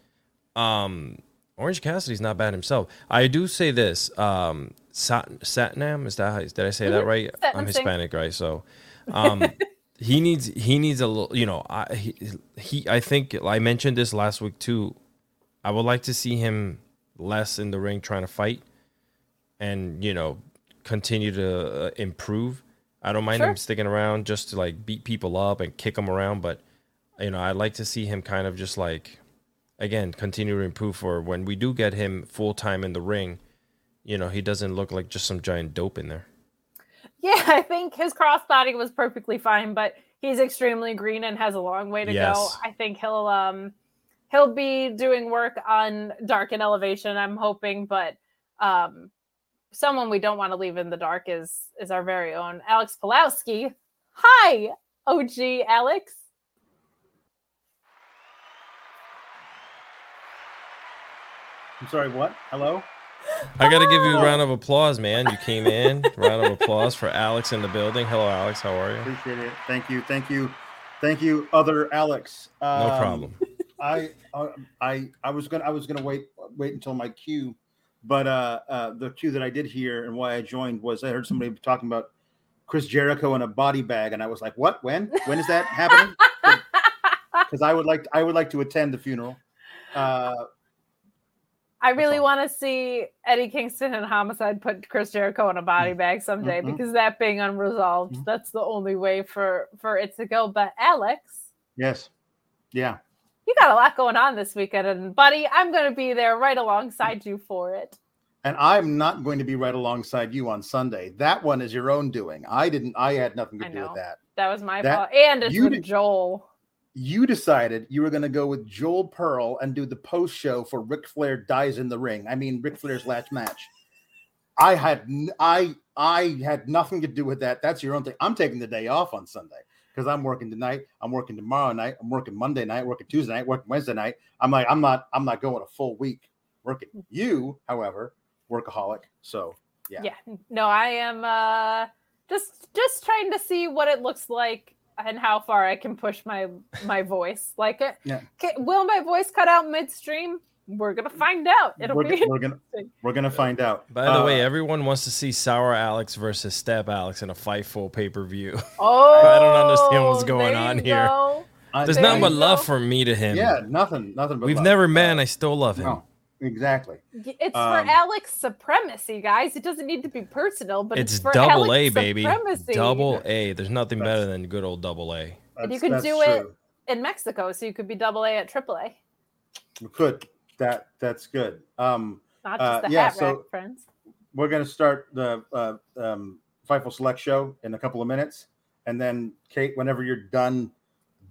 um, Orange Cassidy's not bad himself. I do say this. Um, Sat- Satnam, is that how, did I say that right? Satnam I'm Hispanic, Singh. Right? So um, he needs he needs a little, you know, I, he, he I think I mentioned this last week too. I would like to see him less in the ring trying to fight and, you know, continue to uh, improve. I don't mind sure. him sticking around just to, like, beat people up and kick them around. But, you know, I'd like to see him kind of just, like, again, continue to improve for when we do get him full-time in the ring, you know, he doesn't look like just some giant dope in there. Yeah, I think his cross-body was perfectly fine, but he's extremely green and has a long way to yes. go. I think he'll um he'll be doing work on Dark and Elevation, I'm hoping, but um. Someone we don't want to leave in the dark is is our very own Alex Pulowski. Hi, O G Alex. I'm sorry, what? Hello? I got to give you a round of applause, man. You came in. Round of applause for Alex in the building. Hello, Alex. How are you? Appreciate it. Thank you. Thank you. Thank you, other Alex. Um, no problem. I I I was gonna I was gonna wait wait until my cue. But uh, uh, the cue that I did hear and why I joined was I heard somebody talking about Chris Jericho in a body bag, and I was like, "What? When? When is that happening?" Because I would like I would like to attend the funeral. Uh, I really want to see Eddie Kingston and Homicide put Chris Jericho in a body mm-hmm. bag someday, mm-hmm. because that being unresolved, mm-hmm. that's the only way for for it to go. But Alex, yes, yeah. You got a lot going on this weekend, and buddy, I'm going to be there right alongside you for it. And I'm not going to be right alongside you on Sunday. That one is your own doing. I didn't. I had nothing to I do know. with that. That was my that, fault. And it's with de- Joel. You decided you were going to go with Joel Pearl and do the post show for Ric Flair dies in the ring. I mean, Ric Flair's last match. I had. I I had nothing to do with that. That's your own thing. I'm taking the day off on Sunday. Because I'm working tonight, I'm working tomorrow night, I'm working Monday night, working Tuesday night, working Wednesday night. I'm like, I'm not, I'm not going a full week working. You, however, workaholic. So yeah. Yeah. No, I am uh, just just trying to see what it looks like and how far I can push my my voice. Like it. Yeah. Can, will my voice cut out midstream? We're gonna find out. It'll we're, be we're gonna we're gonna find out. By the uh, way, everyone wants to see Sour Alex versus Step Alex in a Fightful pay per view. Oh, I don't understand what's going on here. Go. There's there not but go. love from me to him. Yeah, nothing, nothing. But we've love. never met. And I still love him. No, exactly. It's um, for Alex supremacy, guys. It doesn't need to be personal, but it's, it's for double Alex A, baby. Supremacy. Double A. There's nothing that's, better than good old double A. And you could do true. it in Mexico, so you could be double A at triple A. You could. That that's good. Um, Not just the uh, yeah, hat so rack, friends. We're gonna start the uh, um, Fightful Select show in a couple of minutes, and then Kate, whenever you're done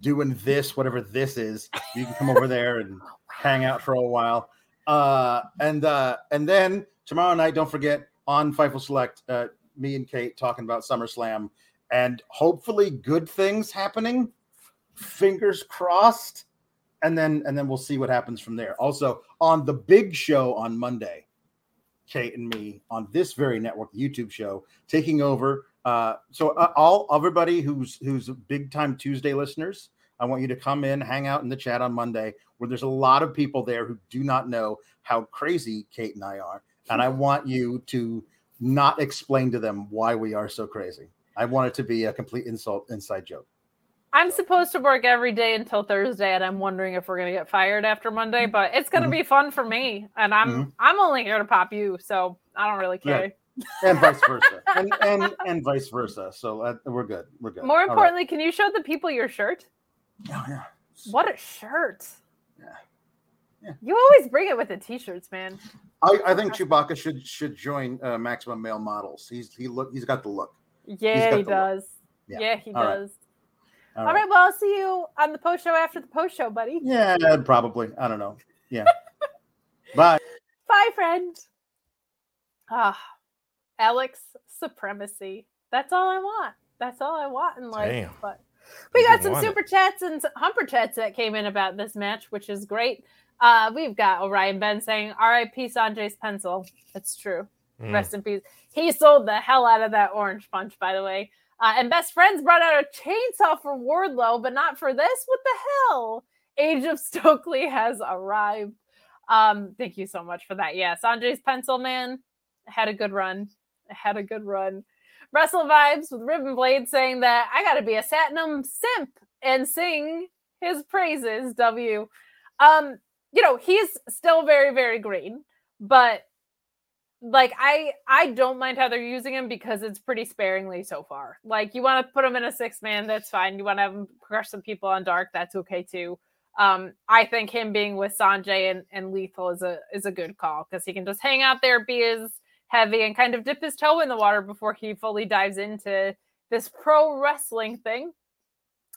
doing this, whatever this is, you can come over there and hang out for a while. Uh, and uh, and then tomorrow night, don't forget on Fightful Select, uh, me and Kate talking about SummerSlam and hopefully good things happening. Fingers crossed. And then and then we'll see what happens from there. Also, on the big show on Monday, Kate and me, on this very network, the YouTube show, taking over. Uh, so uh, all everybody who's who's Big Time Tuesday listeners, I want you to come in, hang out in the chat on Monday, where there's a lot of people there who do not know how crazy Kate and I are. And I want you to not explain to them why we are so crazy. I want it to be a complete insult, inside joke. I'm supposed to work every day until Thursday, and I'm wondering if we're going to get fired after Monday, but it's going to mm-hmm. be fun for me, and I'm mm-hmm. I'm only here to pop you, so I don't really care. Yeah. And vice versa. and, and and vice versa, so uh, we're good. We're good. More importantly, right. Can you show the people your shirt? Oh, yeah. What a shirt. Yeah. yeah. You always bring it with the T-shirts, man. I, I think Chewbacca should should join uh, Maximum Male Models. He's he look he's got the look. Yeah, he does. Yeah. yeah, he All does. Right. All, All right. right, well, I'll see you on the post show after the post show, buddy. Yeah, probably. I don't know. Yeah. Bye. Bye, friend. Ah, oh, Alex supremacy. That's all I want. That's all I want in life. Damn. But we got some super it. chats and humper chats that came in about this match, which is great. Uh, we've got Orion Ben saying, R I P Sanjay's pencil. It's true. Mm. Rest in peace. He sold the hell out of that orange punch, by the way. Uh, and Best Friends brought out a chainsaw for Wardlow, but not for this. What the hell? Age of Stokely has arrived. Um, thank you so much for that. Yes, Andre's Pencil Man had a good run. Had a good run. Wrestle Vibes with Ribbon Blade saying that I got to be a Satnam simp and sing his praises. W. Um, you know, he's still very, very green, but like I, I don't mind how they're using him because it's pretty sparingly so far. Like you want to put him in a six man, that's fine. You want to have him crush some people on Dark, that's okay too. Um, I think him being with Sanjay and, and Lethal is a is a good call because he can just hang out there, be his heavy, and kind of dip his toe in the water before he fully dives into this pro wrestling thing.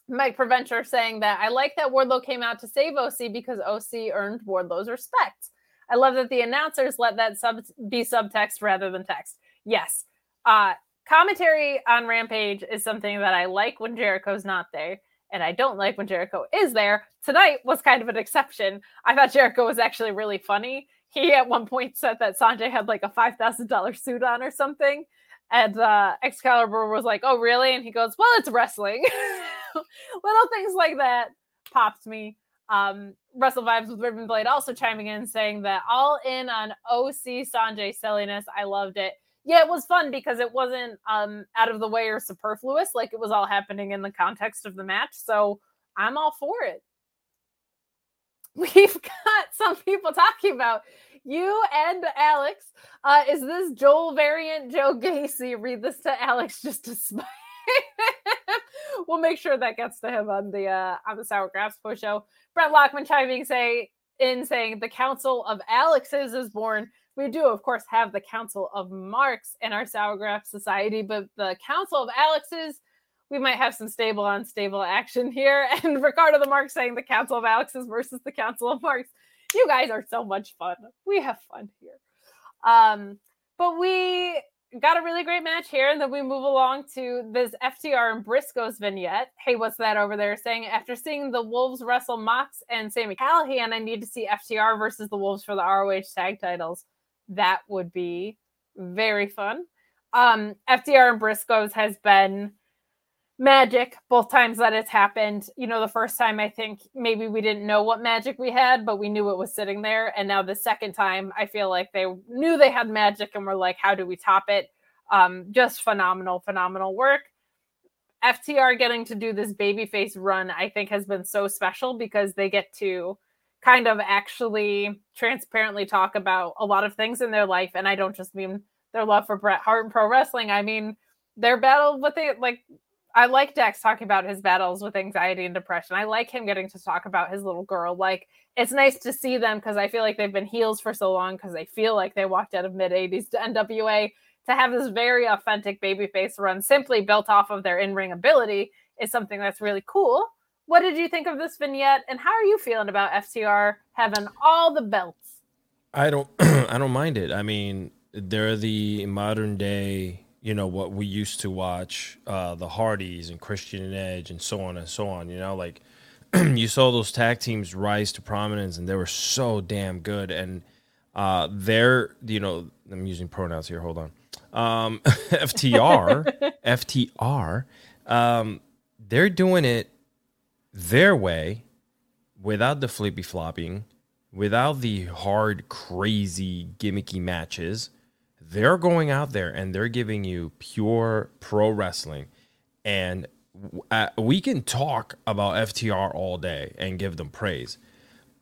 Mike Preventer saying that I like that Wardlow came out to save O C because O C earned Wardlow's respect. I love that the announcers let that sub be subtext rather than text. Yes. Uh, commentary on Rampage is something that I like when Jericho's not there. And I don't like when Jericho is there. Tonight was kind of an exception. I thought Jericho was actually really funny. He at one point said that Sanjay had like a five thousand dollars suit on or something. And uh, Excalibur was like, oh, really? And he goes, well, it's wrestling. Little things like that popped me. Um, Wrestle Vibes with Ribbon Blade also chiming in saying that all in on O C Sanjay silliness. I loved it. Yeah, it was fun because it wasn't um, out of the way or superfluous. Like, it was all happening in the context of the match. So I'm all for it. We've got some people talking about you and Alex. Uh, is this Joel variant Joe Gacy? Read this to Alex just to spite him. We'll make sure that gets to him on the uh, on the Sour Graphs post show. Brett Lockman chiming say in saying the Council of Alexes is born. We do, of course, have the Council of Marks in our Sour Graph Society, but the Council of Alexes, we might have some stable on stable action here. And Ricardo the Mark saying the Council of Alexes versus the Council of Marks. You guys are so much fun. We have fun here. Um, but we got a really great match here, and then we move along to this F T R and Briscoe's vignette. Hey, what's that over there saying? After seeing the Wolves wrestle Mox and Sammy Callahan, I need to see F T R versus the Wolves for the R O H tag titles. That would be very fun. Um, F D R and Briscoe's has been magic both times that it's happened. You know, the first time, I think maybe we didn't know what magic we had, but we knew it was sitting there. And now the second time, I feel like they knew they had magic and were like, how do we top it? Um, just phenomenal, phenomenal work. F T R getting to do this babyface run, I think, has been so special because they get to kind of actually transparently talk about a lot of things in their life. And I don't just mean their love for Bret Hart and pro wrestling. I mean, their battle with it. Like, I like Dax talking about his battles with anxiety and depression. I like him getting to talk about his little girl. Like, it's nice to see them because I feel like they've been heels for so long because they feel like they walked out of mid-eighties to N W A. To have this very authentic babyface run simply built off of their in-ring ability is something that's really cool. What did you think of this vignette, and how are you feeling about F T R having all the belts? I don't, I don't mind it. I mean, they're the modern day, you know, what we used to watch, uh, the Hardys and Christian and Edge and so on and so on. You know, like you saw those tag teams rise to prominence, and they were so damn good. And uh, they're, you know, I'm using pronouns here. Hold on, um, F T R, [LAUGHS] F T R, um, they're doing it their way, without the flippy flopping, without the hard, crazy, gimmicky matches. They're going out there and they're giving you pure pro wrestling. And uh, we can talk about F T R all day and give them praise.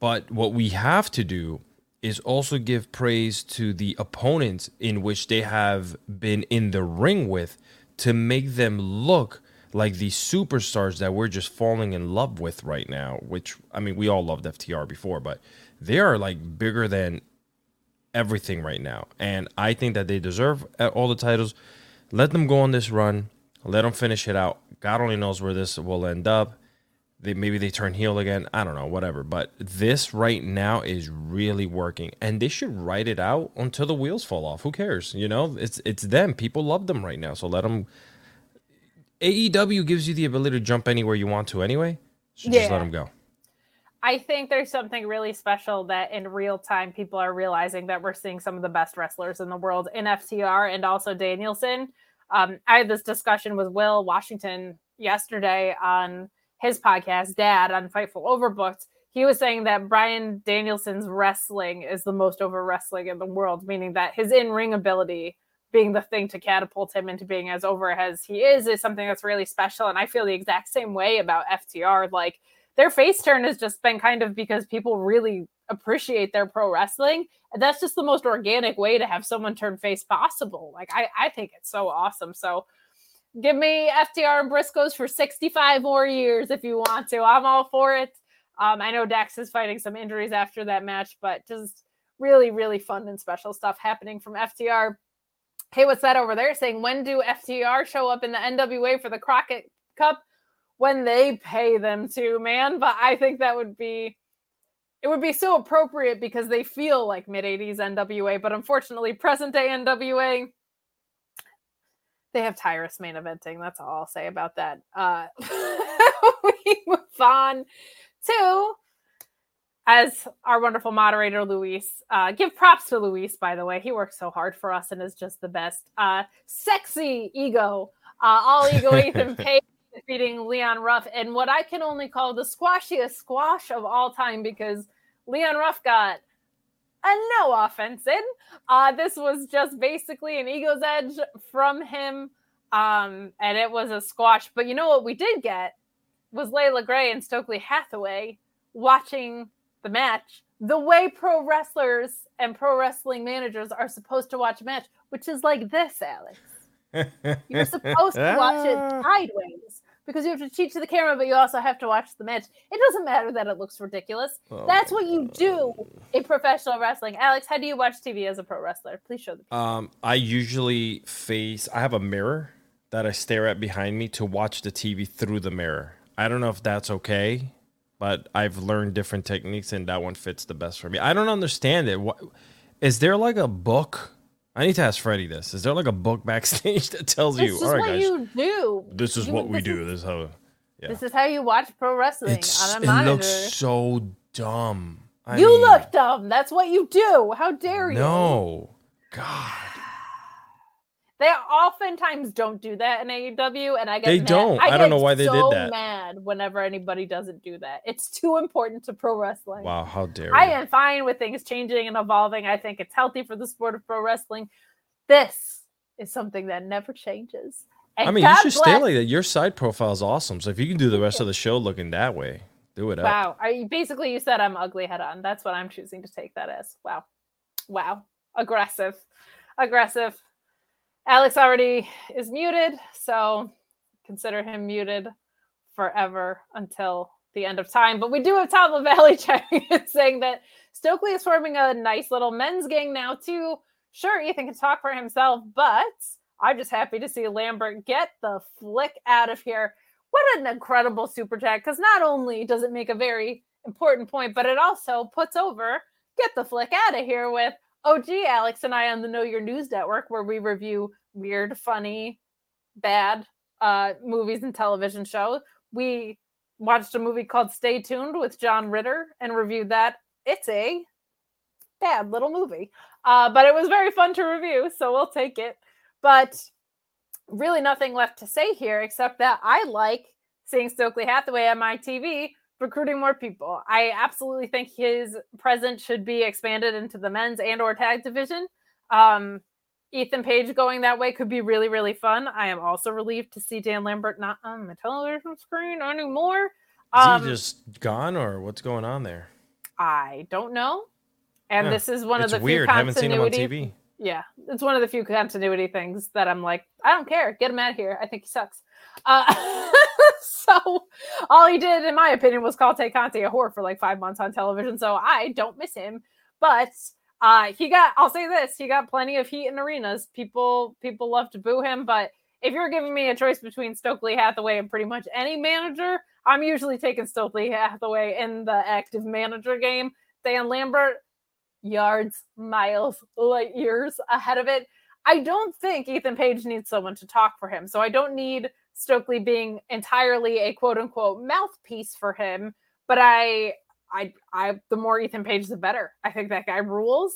But what we have to do is also give praise to the opponents in which they have been in the ring with to make them look like these superstars that we're just falling in love with right now, which, I mean, we all loved F T R before, but they are like bigger than everything right now. And I think that they deserve all the titles. Let them go on this run. Let them finish it out. God only knows where this will end up. They, maybe they turn heel again. I don't know, whatever. But this right now is really working. And they should write it out until the wheels fall off. Who cares? You know, it's it's them. People love them right now. So let them... A E W gives you the ability to jump anywhere you want to anyway, so yeah. Just let them go. I think there's something really special that in real time people are realizing that we're seeing some of the best wrestlers in the world in F T R and also Danielson. Um, I had this discussion with Will Washington yesterday on his podcast, Dad, on Fightful Overbooked. He was saying that Bryan Danielson's wrestling is the most over wrestling in the world, meaning that his in-ring ability being the thing to catapult him into being as over as he is, is something that's really special. And I feel the exact same way about F T R. Like, their face turn has just been kind of because people really appreciate their pro wrestling. And that's just the most organic way to have someone turn face possible. Like, I, I think it's so awesome. So give me F T R and Briscoes for sixty-five more years if you want to. I'm all for it. Um, I know Dax is fighting some injuries after that match, but just really, really fun and special stuff happening from F T R. Hey, what's that over there saying? When do F T R show up in the N W A for the Crockett Cup? When they pay them to, man. But I think that would be, it would be so appropriate because they feel like mid-eighties N W A, but unfortunately present-day N W A, they have Tyrus main eventing. That's all I'll say about that. Uh, we move on to, as our wonderful moderator, Luis, uh, give props to Luis, by the way. He works so hard for us and is just the best. Uh, sexy ego. Uh, all ego Ethan Page. Defeating Leon Ruff and what I can only call the squashiest squash of all time because Leon Ruff got a no offense in. Uh, this was just basically an ego's edge from him, um, and it was a squash. But you know what we did get was Layla Gray and Stokely Hathaway watching the match the way pro wrestlers and pro wrestling managers are supposed to watch a match, which is like this, Alex. You're supposed to watch it sideways because you have to cheat to the camera, but you also have to watch the match. It doesn't matter that it looks ridiculous. Oh, that's what you do in professional wrestling. Alex, how do you watch T V as a pro wrestler? Please show the people. Um, I usually face, I have a mirror that I stare at behind me to watch the T V through the mirror. I don't know if that's okay, but I've learned different techniques and that one fits the best for me. I don't understand it. What, is there like a book? I need to ask Freddie this. Is there like a book backstage that tells you, all right, guys, this is what you do. This is what we do. This is how, yeah. This is how you watch pro wrestling on a monitor. It looks so dumb. You look dumb. That's what you do. How dare you? No. God. They oftentimes don't do that in A E W, and I get they mad. don't. I, I don't know why they so did that. Mad whenever anybody doesn't do that. It's too important to pro wrestling. Wow, how dare I you. am fine with things changing and evolving. I think it's healthy for the sport of pro wrestling. This is something that never changes. And I mean, God you should bless. stay like that. Your side profile is awesome. So if you can do the rest of the show looking that way, do it. Wow. Up. Are you, basically, you said I'm ugly head on. That's what I'm choosing to take that as. Wow. Wow. Aggressive. Aggressive. Alex already is muted, so consider him muted forever until the end of time. But we do have Tom LaValle checking and saying that Stokely is forming a nice little men's gang now, too. Sure, Ethan can talk for himself, but I'm just happy to see Lambert get the flick out of here. What an incredible super chat, because not only does it make a very important point, but it also puts over get the flick out of here with Oh, gee, Alex and I on the Know Your News Network, where we review weird, funny, bad uh, movies and television shows. We watched a movie called Stay Tuned with John Ritter and reviewed that. It's a bad little movie, uh, but it was very fun to review, so we'll take it. But really nothing left to say here except that I like seeing Stokely Hathaway on my T V recruiting more people. I absolutely think his presence should be expanded into the men's and or tag division. Um, Ethan Page going that way could be really, really fun. I am also relieved to see Dan Lambert not on the television screen anymore. Um, Is he just gone or what's going on there? I don't know. And yeah, this is one of the weird. Few continuity. I haven't seen him on T V. Yeah, it's one of the few continuity things that I'm like, I don't care. Get him out of here. I think he sucks. Uh, so all he did, in my opinion, was call Tay Conti a whore for like five months on television. So I don't miss him. But uh, he got, I'll say this, he got plenty of heat in arenas. People people love to boo him. But if you're giving me a choice between Stokely Hathaway and pretty much any manager, I'm usually taking Stokely Hathaway in the active manager game. Dan Lambert, yards, miles, light years ahead of it. I don't think Ethan Page needs someone to talk for him. So I don't need Stokely being entirely a quote unquote mouthpiece for him. But I, I, I, the more Ethan Page, the better. I think that guy rules.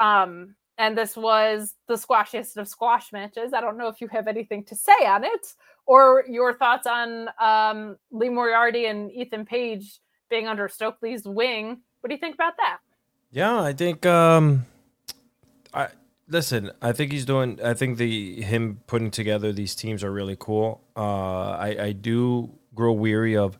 Um, And this was the squashiest of squash matches. I don't know if you have anything to say on it or your thoughts on um, Lee Moriarty and Ethan Page being under Stokely's wing. What do you think about that? Yeah, I think, um, I listen, I think he's doing, I think the him putting together these teams are really cool. Uh, I, I do grow weary of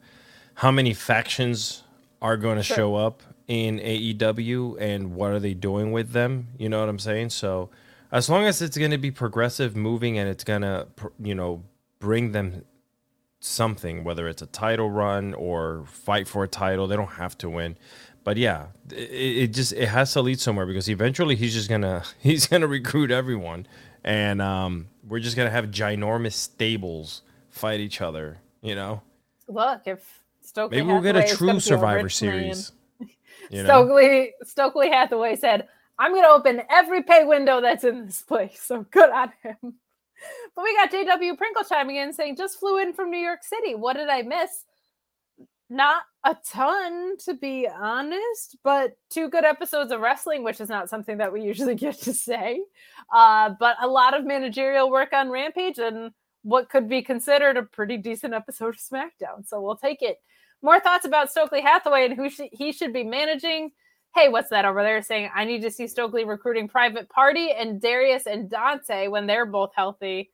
how many factions are going to sure. show up in A E W and what are they doing with them? You know what I'm saying? So as long as it's going to be progressive moving and it's going to, you know, bring them something, whether it's a title run or fight for a title, they don't have to win. But yeah, it, it just, it has to lead somewhere because eventually he's just going to, he's going to recruit everyone. And um, we're just going to have ginormous stables fight each other, you know? Look, if Stokely Maybe we'll get a true Survivor Series. You know? Stokely Stokely Hathaway said, "I'm going to open every pay window that's in this place." So good on him. But we got J W Pringle chiming in saying, "Just flew in from New York City. What did I miss? Not a ton, to be honest, but two good episodes of wrestling, which is not something that we usually get to say. Uh, but a lot of managerial work on Rampage and what could be considered a pretty decent episode of SmackDown. So we'll take it." More thoughts about Stokely Hathaway and who sh- he should be managing. Hey, what's that over there saying? I need to see Stokely recruiting Private Party and Darius and Dante when they're both healthy.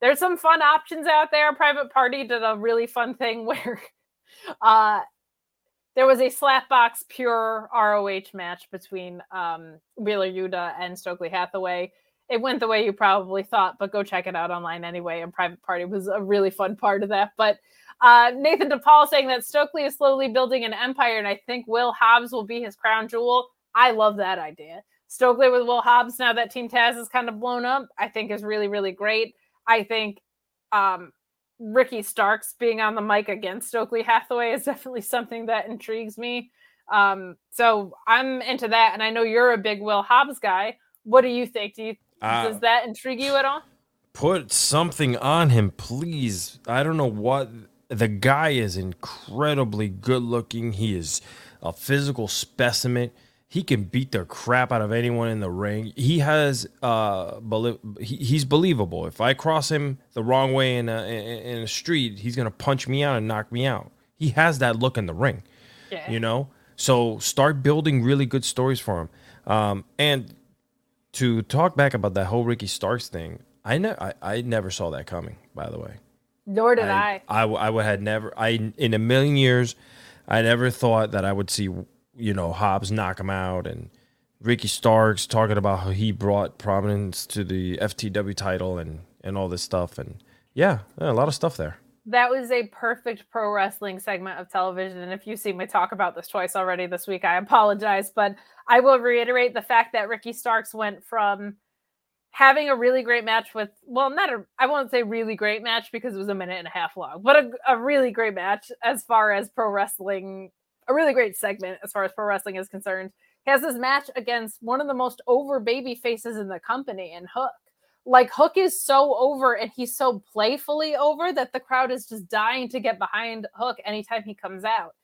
There's some fun options out there. Private Party did a really fun thing where uh, there was a slapbox pure R O H match between um, Wheeler Yuta and Stokely Hathaway. It went the way you probably thought, but go check it out online anyway. And Private Party was a really fun part of that. But Uh, Nathan DePaul saying that Stokely is slowly building an empire, and I think Will Hobbs will be his crown jewel. I love that idea. Stokely with Will Hobbs, now that Team Taz is kind of blown up, I think is really, really great. I think um, Ricky Starks being on the mic against Stokely Hathaway is definitely something that intrigues me. Um, so I'm into that, and I know you're a big Will Hobbs guy. What do you think? Do you uh, does that intrigue you at all? Put something on him, please. I don't know what... The guy is incredibly good looking. He is a physical specimen. He can beat the crap out of anyone in the ring. He has uh, belie- he, he's believable. If I cross him the wrong way in a, in a street, he's gonna punch me out and knock me out. He has that look in the ring, yeah. You know. So start building really good stories for him. Um, and to talk back about that whole Ricky Starks thing, I know ne- I, I never saw that coming. By the way. Nor did I. I, I, I would had never. I in a million years, I never thought that I would see, you know, Hobbs knock him out and Ricky Starks talking about how he brought prominence to the F T W title and and all this stuff and yeah, yeah a lot of stuff there. That was a perfect pro wrestling segment of television. And if you see me talk about this twice already this week, I apologize, but I will reiterate the fact that Ricky Starks went from having a really great match with, well, not a, I won't say really great match because it was a minute and a half long, but a, a really great match as far as pro wrestling, a really great segment as far as pro wrestling is concerned. He has this match against one of the most over baby faces in the company in Hook. Like, Hook is so over and he's so playfully over that the crowd is just dying to get behind Hook anytime he comes out.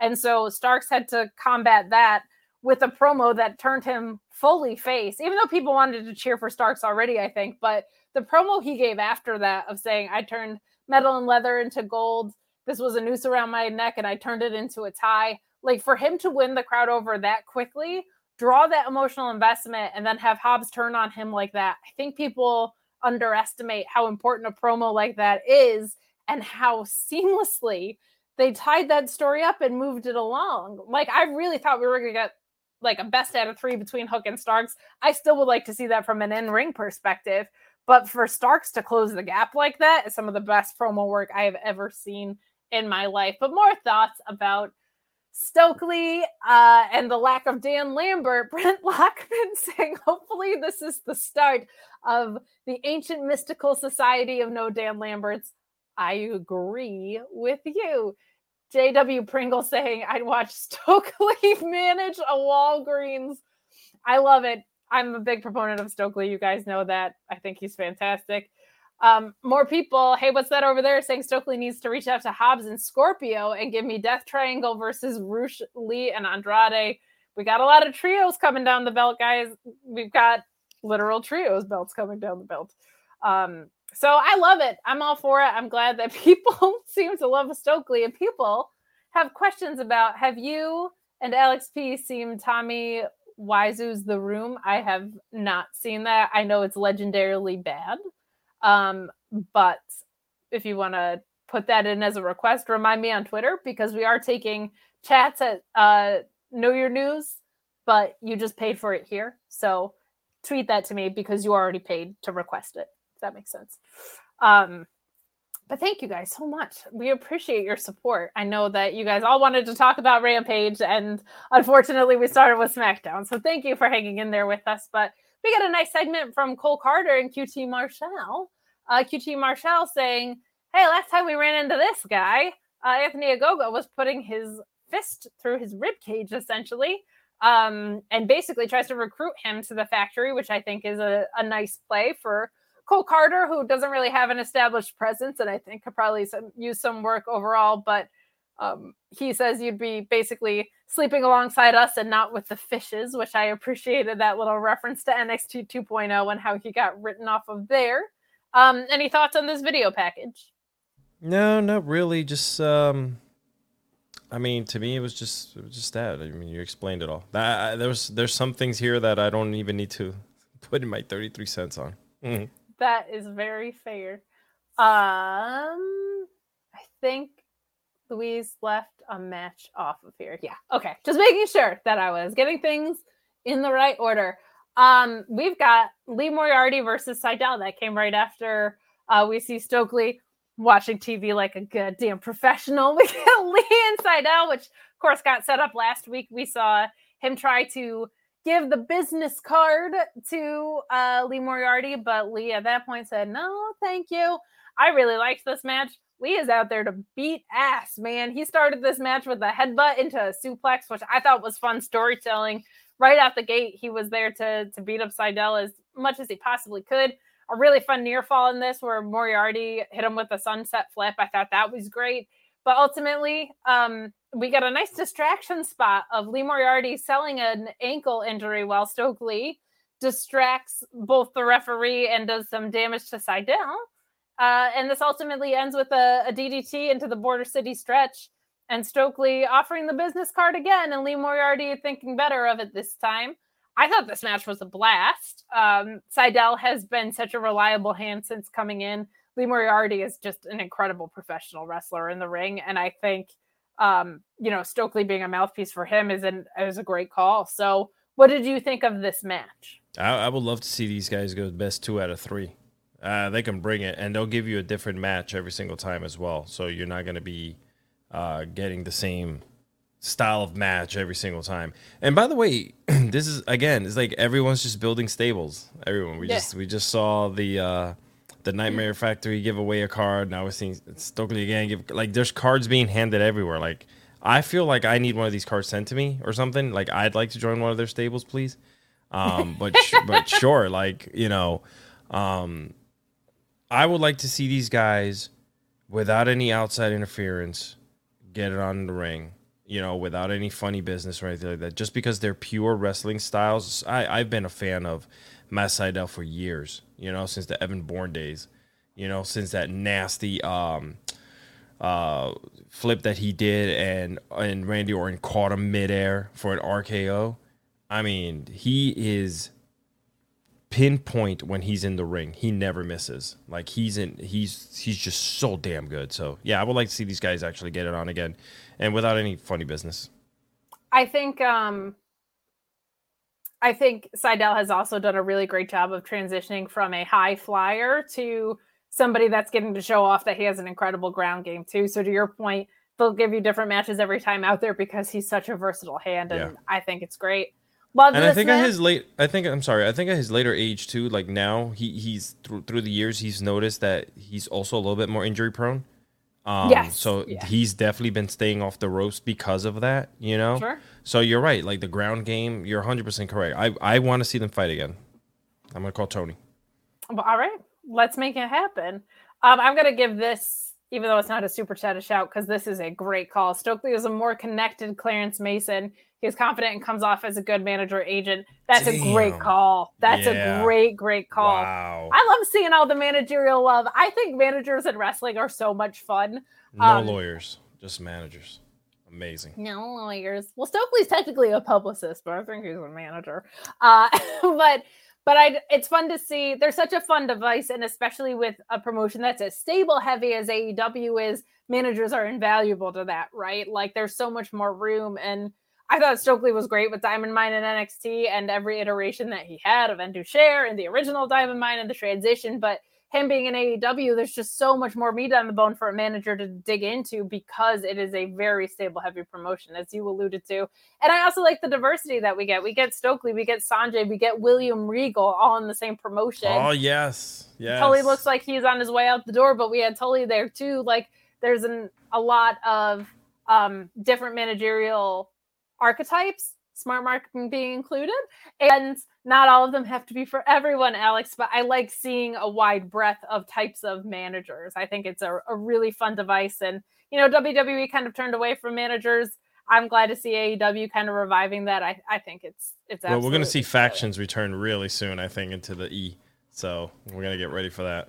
And so Starks had to combat that with a promo that turned him fully face, even though people wanted to cheer for Starks already, I think. But the promo he gave after that of saying, I turned metal and leather into gold. This was a noose around my neck and I turned it into a tie. Like, for him to win the crowd over that quickly, draw that emotional investment and then have Hobbs turn on him like that. I think people underestimate how important a promo like that is and how seamlessly they tied that story up and moved it along. Like, I really thought we were going to get like a best out of three between Hook and Starks. I still would like to see that from an in-ring perspective, but for Starks to close the gap like that is some of the best promo work I have ever seen in my life. But more thoughts about Stokely uh, and the lack of Dan Lambert. Brent Lockman saying, hopefully this is the start of the ancient mystical society of no Dan Lamberts. I agree with you. J W Pringle saying, I'd watch Stokely manage a Walgreens. I love it. I'm a big proponent of Stokely. You guys know that. I think he's fantastic. Um, more people. Hey, what's that over there saying Stokely needs to reach out to Hobbs and Scorpio and give me Death Triangle versus Rush Lee and Andrade. We got a lot of trios coming down the belt, guys. We've got literal trios belts coming down the belt. Um, so I love it. I'm all for it. I'm glad that people seem to love Stokely, and people have questions about, have you and Alex P seen Tommy Wiseau's The Room? I have not seen that. I know it's legendarily bad. Um, but if you want to put that in as a request, remind me on Twitter, because we are taking chats at uh, Know Your News, but you just paid for it here. So tweet that to me, because you already paid to request it, if that makes sense. Um, but thank you guys so much. We appreciate your support. I know that you guys all wanted to talk about Rampage, and unfortunately we started with SmackDown. So thank you for hanging in there with us. But we got a nice segment from Cole Carter and Q T Marshall. Uh, Q T Marshall saying, hey, last time we ran into this guy, uh, Anthony Ogogo was putting his fist through his rib cage, essentially, um, and basically tries to recruit him to the factory, which I think is a, a nice play for Cole Carter, who doesn't really have an established presence, and I think could probably some, use some work overall, but um, he says you'd be basically sleeping alongside us and not with the fishes, which I appreciated that little reference to N X T two point oh and how he got written off of there. Um, any thoughts on this video package? No, not really. Just, um, I mean, to me, it was just, it was just that. I mean, you explained it all. I, I, there was, there's some things here that I don't even need to put in my thirty-three cents on. Mm-hmm. That is very fair. Um, I think Louise left a match off of here. Yeah. Okay. Just making sure that I was getting things in the right order. Um, we've got Lee Moriarty versus Sydal. That came right after uh, we see Stokely watching T V like a goddamn professional. We got Lee and Sydal, which of course got set up last week. We saw him try to give the business card to uh, Lee Moriarty, but Lee at that point said, no, thank you. I really liked this match. Lee is out there to beat ass, man. He started this match with a headbutt into a suplex, which I thought was fun storytelling. Right out the gate, he was there to, to beat up Sydal as much as he possibly could. A really fun near fall in this where Moriarty hit him with a sunset flip. I thought that was great. But ultimately, um, we got a nice distraction spot of Lee Moriarty selling an ankle injury while Stokely distracts both the referee and does some damage to Sydal. Uh, and this ultimately ends with a, a D D T into the Border City Stretch and Stokely offering the business card again and Lee Moriarty thinking better of it this time. I thought this match was a blast. Um, Sydal has been such a reliable hand since coming in. Lee Moriarty is just an incredible professional wrestler in the ring. And I think, um, you know, Stokely being a mouthpiece for him is an, is a great call. So what did you think of this match? I, I would love to see these guys go best two out of three. Uh, they can bring it, and they'll give you a different match every single time as well. So you're not going to be uh, getting the same style of match every single time. And by the way, this is, again, it's like everyone's just building stables. Everyone. We yeah. just we just saw the uh, the Nightmare mm-hmm. Factory give away a card. Now we're seeing Stokely again give, like, there's cards being handed everywhere. Like, I feel like I need one of these cards sent to me or something. Like, I'd like to join one of their stables, please. Um, but but sure, like, you know, um, I would like to see these guys without any outside interference get it on the ring. You know, without any funny business or anything like that, just because they're pure wrestling styles. I, I've been a fan of Matt Sydal for years, you know, since the Evan Bourne days, you know, since that nasty um, uh, flip that he did and, and Randy Orton caught him midair for an R K O. I mean, he is pinpoint when he's in the ring. He never misses. Like, he's in, he's he's just so damn good. So, yeah, I would like to see these guys actually get it on again. And without any funny business. I think um, I think Sydal has also done a really great job of transitioning from a high flyer to somebody that's getting to show off that he has an incredible ground game too. So to your point, they'll give you different matches every time out there because he's such a versatile hand, and yeah. I think it's great. Love and this I think man. at his late, I think I'm sorry, I think at his later age too. Like now, he he's through, through the years, he's noticed that he's also a little bit more injury prone. Um, yes. So yeah. he's definitely been staying off the ropes because of that, you know? Sure. So you're right. Like the ground game, you're one hundred percent correct. I, I want to see them fight again. I'm going to call Tony. Well, all right. Let's make it happen. Um, I'm going to give this even though it's not a super chat, a shout, because this is a great call. Stokely is a more connected Clarence Mason. He's confident and comes off as a good manager agent. That's Damn. a great call. That's yeah. a great, great call. Wow. I love seeing all the managerial love. I think managers in wrestling are so much fun. No um, lawyers, just managers. Amazing. No lawyers. Well, Stokely's technically a publicist, but I think he's a manager. Uh, but but I, it's fun to see. They're such a fun device, and especially with a promotion that's as stable heavy as A E W is, managers are invaluable to that, right? Like, there's so much more room. And I thought Stokely was great with Diamond Mine and N X T and every iteration that he had of Endushare and the original Diamond Mine and the transition. But him being in A E W, there's just so much more meat on the bone for a manager to dig into because it is a very stable, heavy promotion, as you alluded to. And I also like the diversity that we get. We get Stokely, we get Sanjay, we get William Regal all in the same promotion. Oh, yes. yes. Tully looks like he's on his way out the door, but we had Tully there too. Like, there's an, a lot of um, different managerial archetypes, smart marketing being included, and not all of them have to be for everyone, Alex, but I like seeing a wide breadth of types of managers. I think it's a, a really fun device, and you know, W W E kind of turned away from managers. I'm glad to see A E W kind of reviving that. I, I think it's it's well, we're going to see factions return really soon, I think, into the E, so we're going to get ready for that.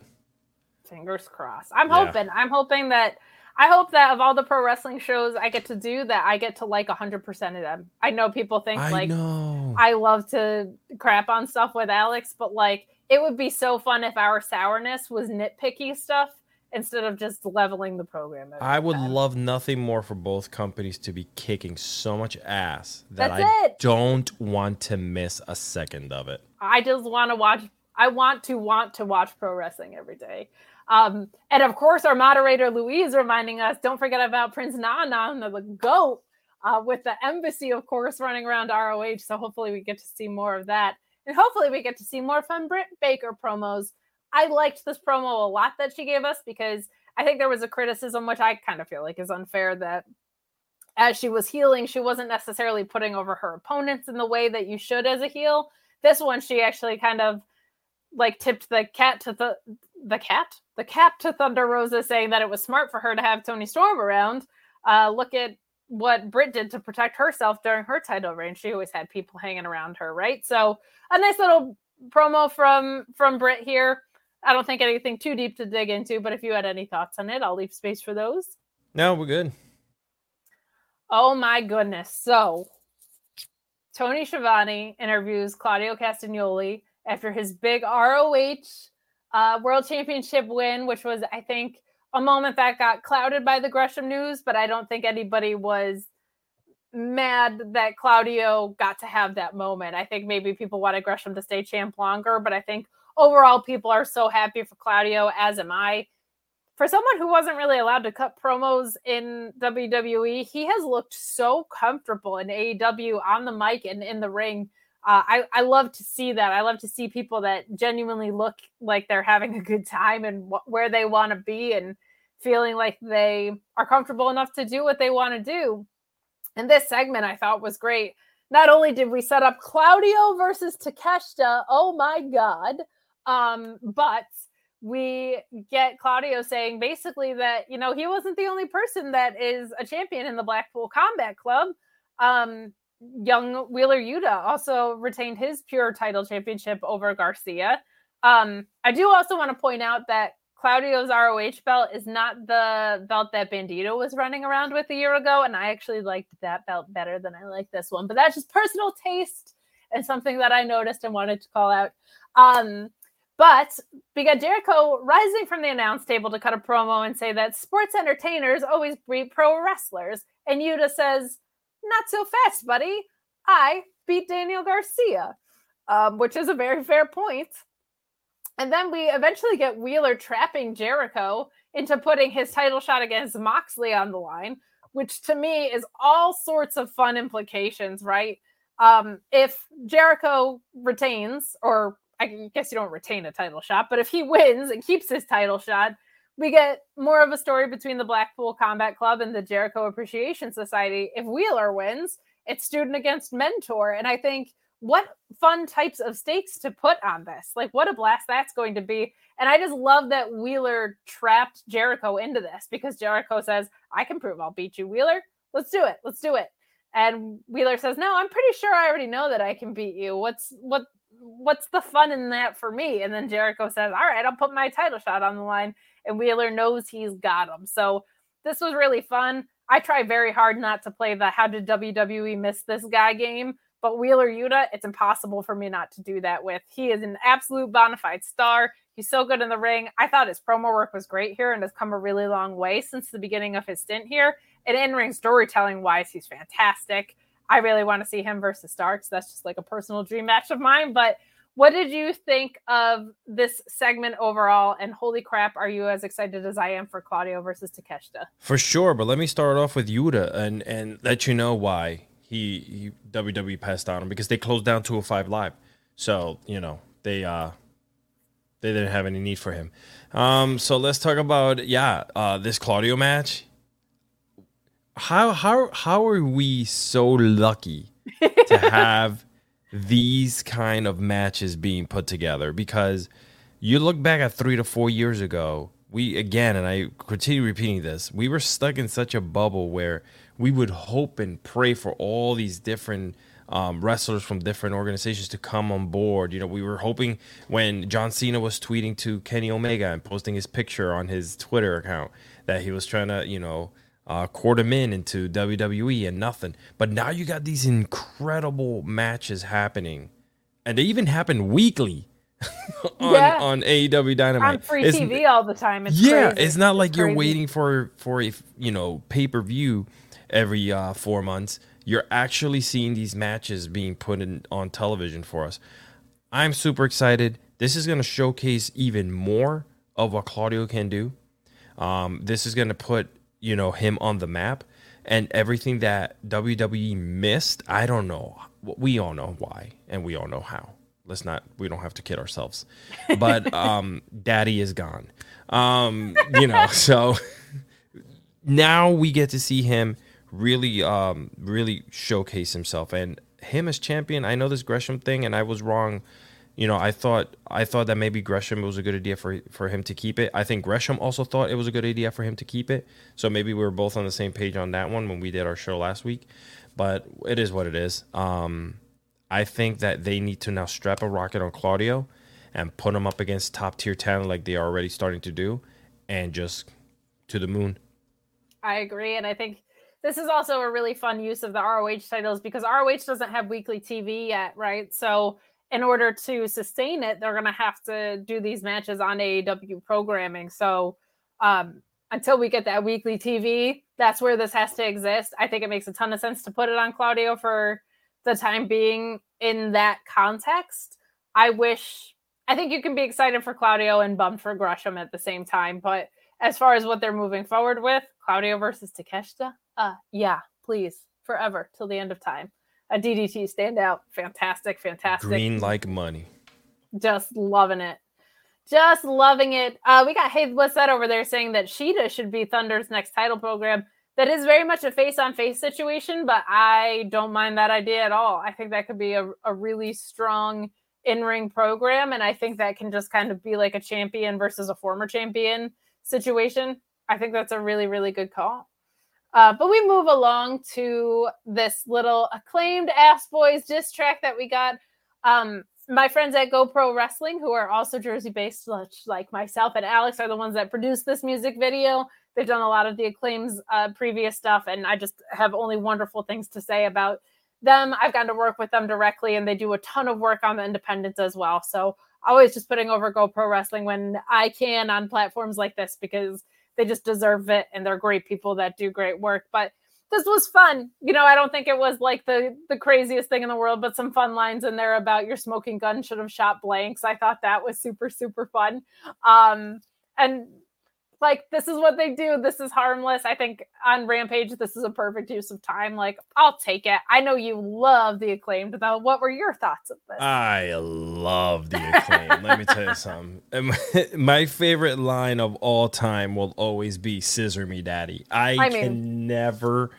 Fingers crossed. I'm yeah. hoping I'm hoping that I hope that of all the pro wrestling shows I get to do, that I get to like one hundred percent of them. I know people think I like know. I love to crap on stuff with Alex, but like it would be so fun if our sourness was nitpicky stuff instead of just leveling the program. I would time. love nothing more for both companies to be kicking so much ass that That's I it. don't want to miss a second of it. I just want to watch. I want to want to watch pro wrestling every day. Um, and of course, our moderator Louise reminding us, don't forget about Prince Nana, the GOAT, uh, with the embassy, of course, running around R O H. So hopefully we get to see more of that. And hopefully we get to see more fun Britt Baker promos. I liked this promo a lot that she gave us because I think there was a criticism, which I kind of feel like is unfair, that as she was healing, she wasn't necessarily putting over her opponents in the way that you should as a heel. This one, she actually kind of like tipped the cat to the the cat, the cap to Thunder Rosa, saying that it was smart for her to have Toni Storm around. Uh, look at what Britt did to protect herself during her title reign. She always had people hanging around her, right? So a nice little promo from, from Britt here. I don't think anything too deep to dig into, but if you had any thoughts on it, I'll leave space for those. No, we're good. Oh my goodness. So Tony Schiavone interviews Claudio Castagnoli after his big R O H Uh, World Championship win, which was, I think, a moment that got clouded by the Gresham news, but I don't think anybody was mad that Claudio got to have that moment. I think maybe people wanted Gresham to stay champ longer, but I think overall people are so happy for Claudio, as am I. For someone who wasn't really allowed to cut promos in W W E, he has looked so comfortable in A E W on the mic and in the ring. Uh, I, I love to see that. I love to see people that genuinely look like they're having a good time and wh- where they want to be and feeling like they are comfortable enough to do what they want to do. And this segment I thought was great. Not only did we set up Claudio versus Takeshita, oh my God, um, but we get Claudio saying basically that, you know, he wasn't the only person that is a champion in the Blackpool Combat Club. Um, Young Wheeler Yuta also retained his pure title championship over Garcia. Um, I do also want to point out that Claudio's R O H belt is not the belt that Bandito was running around with a year ago, and I actually liked that belt better than I like this one. But that's just personal taste and something that I noticed and wanted to call out. Um, but we got Jericho rising from the announce table to cut a promo and say that sports entertainers always breed pro wrestlers. And Yuta says, "Not so fast, buddy. I beat Daniel Garcia," um, which is a very fair point. And then we eventually get Wheeler trapping Jericho into putting his title shot against Moxley on the line, which to me is all sorts of fun implications, right? Um, if Jericho retains, or I guess you don't retain a title shot, but if he wins and keeps his title shot, we get more of a story between the Blackpool Combat Club and the Jericho Appreciation Society. If Wheeler wins, it's student against mentor. And I think what fun types of stakes to put on this. Like, what a blast that's going to be. And I just love that Wheeler trapped Jericho into this, because Jericho says, I can prove I'll beat you, Wheeler. Let's do it. Let's do it. And Wheeler says, no, I'm pretty sure I already know that I can beat you. What's what? What's the fun in that for me? And then Jericho says, all right, I'll put my title shot on the line. And Wheeler knows he's got him. So this was really fun. I try very hard not to play the how did W W E miss this guy game, but Wheeler Yuta, it's impossible for me not to do that with. He is an absolute bona fide star. He's so good in the ring. I thought his promo work was great here and has come a really long way since the beginning of his stint here. And in-ring storytelling-wise, he's fantastic. I really want to see him versus Starks. That's just like a personal dream match of mine. But what did you think of this segment overall? And holy crap, are you as excited as I am for Claudio versus Takeshita? For sure. But let me start off with Yuta and, and let you know why he, he W W E passed on him, because they closed down two oh five Live. So, you know, they uh, they didn't have any need for him. Um, so let's talk about, yeah, uh, this Claudio match. How how how are we so lucky to have these kind of matches being put together? Because you look back at three to four years ago, we again, and I continue repeating this, we were stuck in such a bubble where we would hope and pray for all these different um, wrestlers from different organizations to come on board. You know, we were hoping when John Cena was tweeting to Kenny Omega and posting his picture on his Twitter account that he was trying to, you know, Uh, court him in into W W E, and nothing. But now you got these incredible matches happening, and they even happen weekly on, yeah. on A E W Dynamite. On free it's, T V all the time. It's yeah, crazy. It's not like it's you're crazy. waiting for for a you know pay per view every uh, four months. You're actually seeing these matches being put in on television for us. I'm super excited. This is going to showcase even more of what Claudio can do. Um, this is going to put you know, him on the map, and everything that W W E missed, I don't know. We all know why, and we all know how. Let's not, we don't have to kid ourselves. But um, Daddy is gone. Um, you know, so now we get to see him really, um, really showcase himself. And him as champion, I know this Gresham thing, and I was wrong. You know, I thought I thought that maybe Gresham was a good idea for for him to keep it. I think Gresham also thought it was a good idea for him to keep it. So maybe we were both on the same page on that one when we did our show last week. But it is what it is. Um, I think that they need to now strap a rocket on Claudio and put him up against top-tier talent like they are already starting to do, and just to the moon. I agree, and I think this is also a really fun use of the R O H titles, because R O H doesn't have weekly T V yet, right? So in order to sustain it, they're going to have to do these matches on A E W programming. So um, until we get that weekly T V, that's where this has to exist. I think it makes a ton of sense to put it on Claudio for the time being in that context. I wish, I think you can be excited for Claudio and bummed for Gresham at the same time. But as far as what they're moving forward with, Claudio versus Takeshita, uh, yeah, please, forever, till the end of time. A D D T standout. Fantastic, fantastic. Green like money. Just loving it. Just loving it. Uh, we got Hey, what's that over there saying that Sheeta should be Thunder's next title program. That is very much a face-on-face situation, but I don't mind that idea at all. I think that could be a, a really strong in-ring program, and I think that can just kind of be like a champion versus a former champion situation. I think that's a really, really good call. Uh, but we move along to this little acclaimed Ass Boys diss track that we got. Um, my friends at GoPro Wrestling, who are also Jersey-based, much like myself and Alex, are the ones that produced this music video. They've done a lot of the Acclaim's uh, previous stuff, and I just have only wonderful things to say about them. I've gotten to work with them directly, and they do a ton of work on the independents as well. So always just putting over GoPro Wrestling when I can on platforms like this, because they just deserve it, and they're great people that do great work. But this was fun. You know, I don't think it was like the, the craziest thing in the world, but some fun lines in there about your smoking gun should have shot blanks. I thought that was super, super fun. Um, and, like, this is what they do. This is harmless. I think on Rampage, this is a perfect use of time. Like, I'll take it. I know you love the Acclaimed, though. What were your thoughts of this? I love the Acclaimed. Let me tell you something. My favorite line of all time will always be "Scissor Me, Daddy." I, I mean, can never.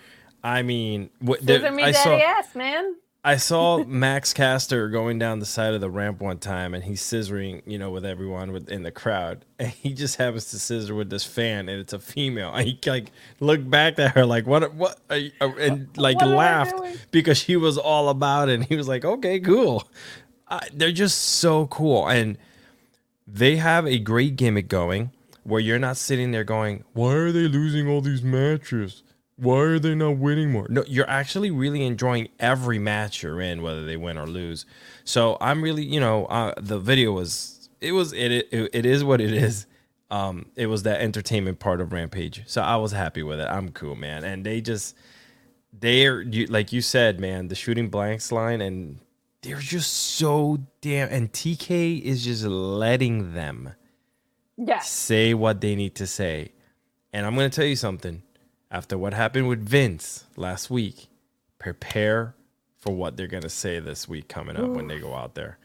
I mean, what, scissor there, me, I daddy saw, ass, man. I saw Max Caster going down the side of the ramp one time, and he's scissoring, you know, with everyone with, in the crowd, and he just happens to scissor with this fan, and it's a female. And he like looked back at her like, "What? What?" Are you, and like laughed because she was all about it. And he was like, "Okay, cool." Uh, they're just so cool, and they have a great gimmick going where you're not sitting there going, "Why are they losing all these matches? Why are they not winning more?" No, you're actually really enjoying every match you're in, whether they win or lose. So I'm really, you know, uh, the video was, it was, it, it, it is what it is. Um, it was that entertainment part of Rampage. So I was happy with it. I'm cool, man. And they just, they're, you, like you said, man, the shooting blanks line, and they're just so damn, and T K is just letting them yeah. say what they need to say. And I'm going to tell you something. After what happened with Vince last week, prepare for what they're going to say this week coming up Ooh. When they go out there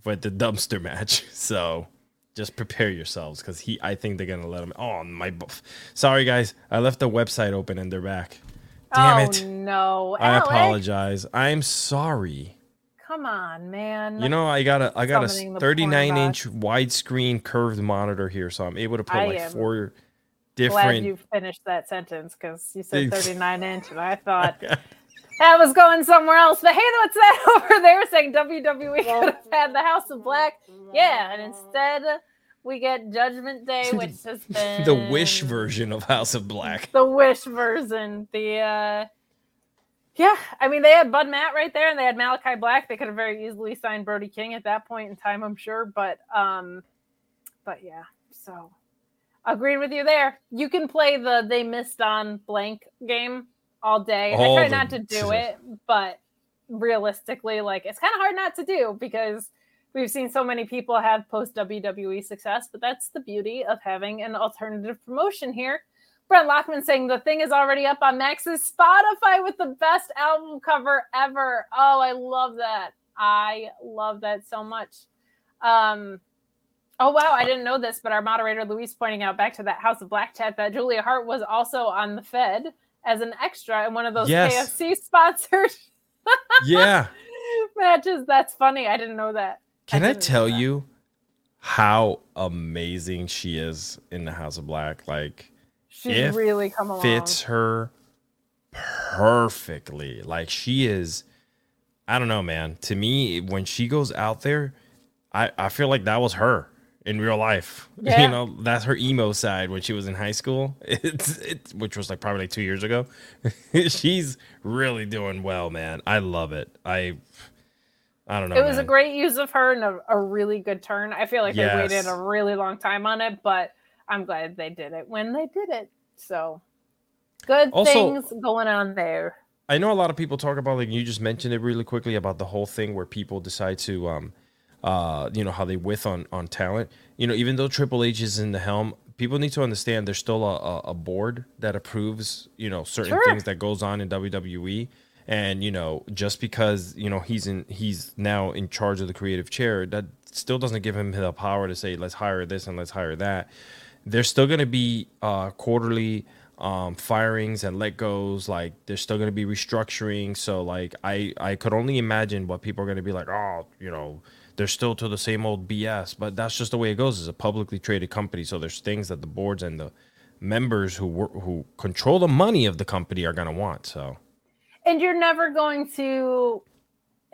for the dumpster match. So just prepare yourselves, because he, I think they're going to let him. Oh, my. Buff. Sorry, guys. I left the website open and they're back. Damn oh, it. no. I Alex. apologize. I'm sorry. Come on, man. You know, I got a, I got a thirty-nine inch widescreen curved monitor here, so I'm able to put I like am. four... Different. Glad you finished that sentence, because you said thirty-nine inch, and I thought that was going somewhere else. But hey, what's that over there saying W W E could have had the House of Black? Yeah, and instead we get Judgment Day, which has been the Wish version of House of Black. The Wish version. The uh, yeah, I mean, they had Bud Matt right there, and they had Malachi Black. They could have very easily signed Brody King at that point in time, I'm sure. But um, but yeah, so. Agreed with you there. You can play the they missed on blank game all day. All I try not to do it, but realistically, like, it's kind of hard not to do, because we've seen so many people have post-W W E success, but that's the beauty of having an alternative promotion here. Brent Lockman saying the thing is already up on Max's Spotify with the best album cover ever. Oh, I love that. I love that so much. Um... Oh, wow. I didn't know this, but our moderator, Luis, pointing out back to that House of Black chat that Julia Hart was also on the Fed as an extra in one of those yes. K F C-sponsored yeah. matches. That's funny. I didn't know that. Can I, I tell you how amazing she is in the House of Black? Like, she's really come along. Fits her perfectly. Like, she is, I don't know, man. To me, when she goes out there, I, I feel like that was her. In real life, yeah. you know, that's her emo side when she was in high school, it's, it's which was like probably like two years ago. She's really doing well, man. I love it. I, I don't know. It was man. a great use of her and a, a really good turn. I feel like yes. they waited a really long time on it, but I'm glad they did it when they did it. So good also, things going on there. I know a lot of people talk about, like, you just mentioned it really quickly about the whole thing where people decide to, um, Uh, you know, how they whiff on, on talent. You know, even though Triple H is in the helm, people need to understand there's still a, a, a board that approves, you know, certain sure. things that goes on in W W E. And, you know, just because, you know, he's in he's now in charge of the creative chair, that still doesn't give him the power to say, let's hire this and let's hire that. There's still going to be uh, quarterly um, firings and let goes. Like, there's still going to be restructuring. So, like, I, I could only imagine what people are going to be like, oh, you know, they're still to the same old B S, but that's just the way it goes. It's a publicly traded company, so there's things that the boards and the members who work, who control the money of the company are going to want. So, and you're never going to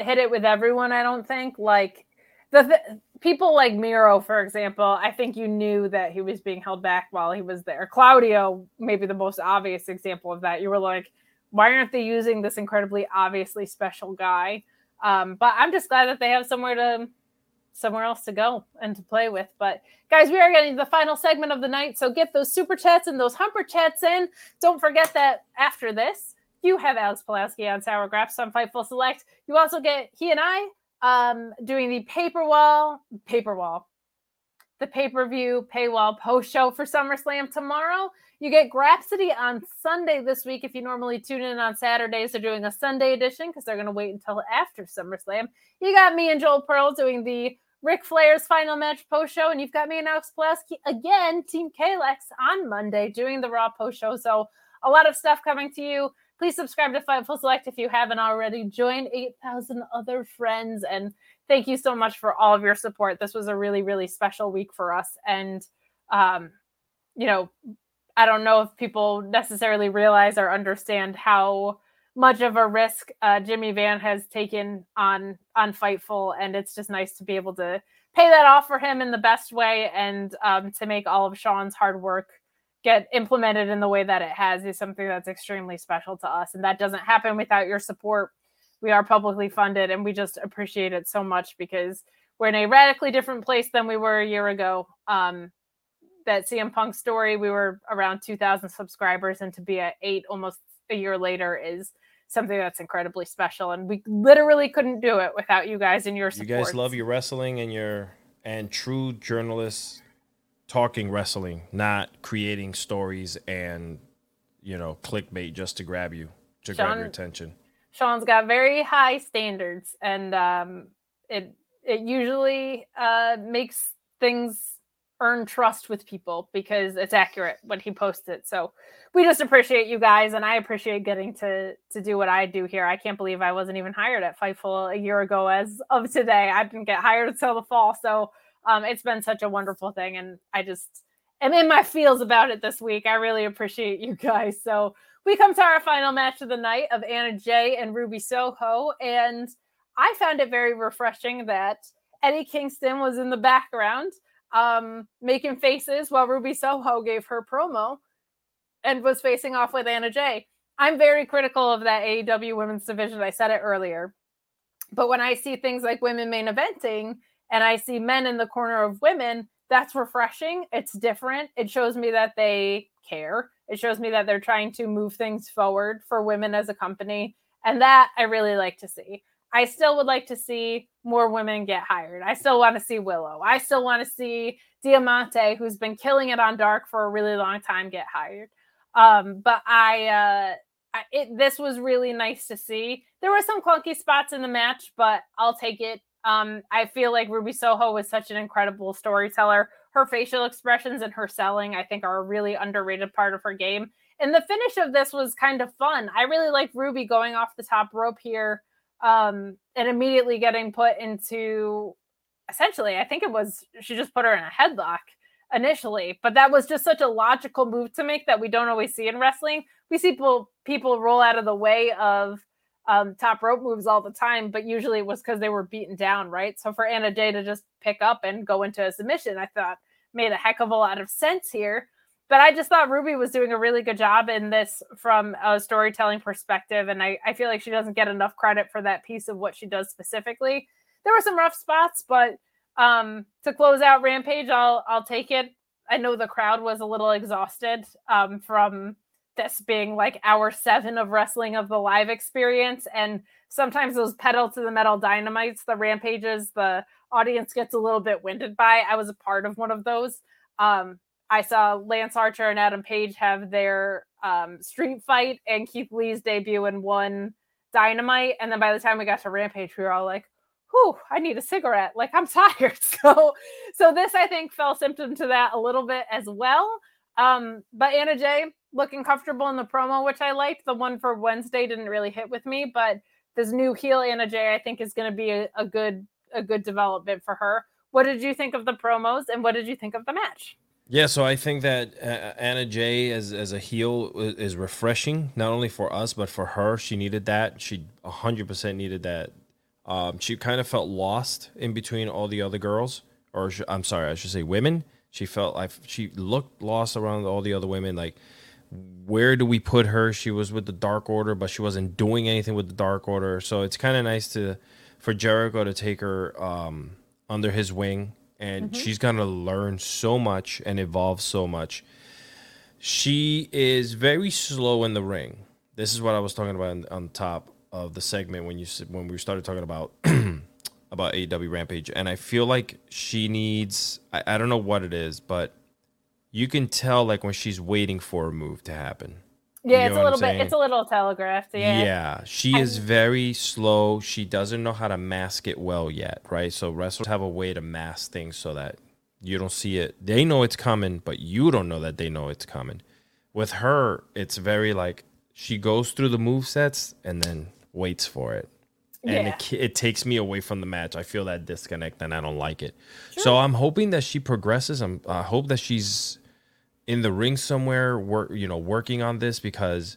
hit it with everyone, I don't think. Like the th- people like Miro, for example, I think you knew that he was being held back while he was there. Claudio, maybe the most obvious example of that. You were like, why aren't they using this incredibly obviously special guy? Um, but I'm just glad that they have somewhere to, somewhere else to go and to play with. But guys, we are getting to the final segment of the night, so get those super chats and those humper chats in. Don't forget that after this, you have Alex Pulaski on Sour Graps on Fightful Select. You also get he and I um, doing the paper wall, paper wall, the pay-per-view paywall post show for SummerSlam tomorrow. You get Grapsity on Sunday this week. If you normally tune in on Saturdays, they're doing a Sunday edition because they're going to wait until after SummerSlam. You got me and Joel Pearl doing the Ric Flair's final match post-show, and you've got me and Alex Pulaski again, Team Kalex, on Monday doing the Raw post-show. So a lot of stuff coming to you. Please subscribe to Fightful Select if you haven't already. Join eight thousand other friends. And thank you so much for all of your support. This was a really, really special week for us. And, um, you know, I don't know if people necessarily realize or understand how much of a risk uh, Jimmy Van has taken on, on Fightful. And it's just nice to be able to pay that off for him in the best way, and um, to make all of Sean's hard work get implemented in the way that it has is something that's extremely special to us. And that doesn't happen without your support. We are publicly funded, and we just appreciate it so much because we're in a radically different place than we were a year ago. Um, that C M Punk story, we were around two thousand subscribers, and to be at eight almost a year later is something that's incredibly special, and we literally couldn't do it without you guys and your support. You guys love your wrestling and your and true journalists talking wrestling, not creating stories and, you know, clickbait just to grab you, to Sean, grab your attention. Sean's got very high standards, and um, it it usually uh, makes things earn trust with people because it's accurate when he posts it. So we just appreciate you guys, and I appreciate getting to to do what I do here. I can't believe I wasn't even hired at Fightful a year ago as of today. I didn't get hired until the fall. So um, it's been such a wonderful thing, and I just am in my feels about it this week. I really appreciate you guys. So we come to our final match of the night of Anna Jay and Ruby Soho, and I found it very refreshing that Eddie Kingston was in the background Um, making faces while Ruby Soho gave her promo and was facing off with Anna Jay. I'm very critical of that A E W women's division. I said it earlier. But when I see things like women main eventing and I see men in the corner of women, that's refreshing. It's different. It shows me that they care. It shows me that they're trying to move things forward for women as a company. And that I really like to see. I still would like to see more women get hired. I still want to see Willow. I still want to see Diamante, who's been killing it on Dark for a really long time, get hired. Um, but I, uh, I it, this was really nice to see. There were some clunky spots in the match, but I'll take it. Um, I feel like Ruby Soho was such an incredible storyteller. Her facial expressions and her selling, I think, are a really underrated part of her game. And the finish of this was kind of fun. I really liked Ruby going off the top rope here. Um, and immediately getting put into, essentially, I think it was, she just put her in a headlock initially, but that was just such a logical move to make that we don't always see in wrestling. We see people, people roll out of the way of um, top rope moves all the time, but usually it was because they were beaten down, right? So for Anna Jay to just pick up and go into a submission, I thought made a heck of a lot of sense here. But I just thought Ruby was doing a really good job in this from a storytelling perspective. And I, I feel like she doesn't get enough credit for that piece of what she does specifically. There were some rough spots, but um, to close out Rampage, I'll I'll take it. I know the crowd was a little exhausted um, from this being like hour seven of wrestling of the live experience. And sometimes those pedal to the metal dynamites, the Rampages, the audience gets a little bit winded by. I was a part of one of those. Um I saw Lance Archer and Adam Page have their um, street fight and Keith Lee's debut in one Dynamite. And then by the time we got to Rampage, we were all like, whew, I need a cigarette. Like, I'm tired. So so this, I think, fell symptom to that a little bit as well. Um, but Anna Jay looking comfortable in the promo, which I liked. The one for Wednesday didn't really hit with me. But this new heel Anna Jay, I think, is going to be a, a good a good development for her. What did you think of the promos? And what did you think of the match? Yeah, so I think that uh, Anna Jay as as a heel is refreshing, not only for us, but for her. She needed that. She one hundred percent needed that. Um, she kind of felt lost in between all the other girls, or sh- I'm sorry, I should say women. She felt like she looked lost around all the other women. Like, where do we put her? She was with the Dark Order, but she wasn't doing anything with the Dark Order. So it's kind of nice to for Jericho to take her um, under his wing. And mm-hmm. she's going to learn so much and evolve so much. She is very slow in the ring. This is what I was talking about on, on top of the segment when you when we started talking about about A E W Rampage. And I feel like she needs, I, I don't know what it is, but you can tell like when she's waiting for a move to happen. Yeah, you know it's a little bit, it's a little telegraphed. Yeah, yeah, she is very slow. She doesn't know how to mask it well yet, right? So wrestlers have a way to mask things so that you don't see it. They know it's coming, but you don't know that they know it's coming. With her, it's very like she goes through the movesets and then waits for it. Yeah. And it, it takes me away from the match. I feel that disconnect and I don't like it. Sure. So I'm hoping that she progresses. I'm, I hope that she's in the ring somewhere, work, you know, working on this, because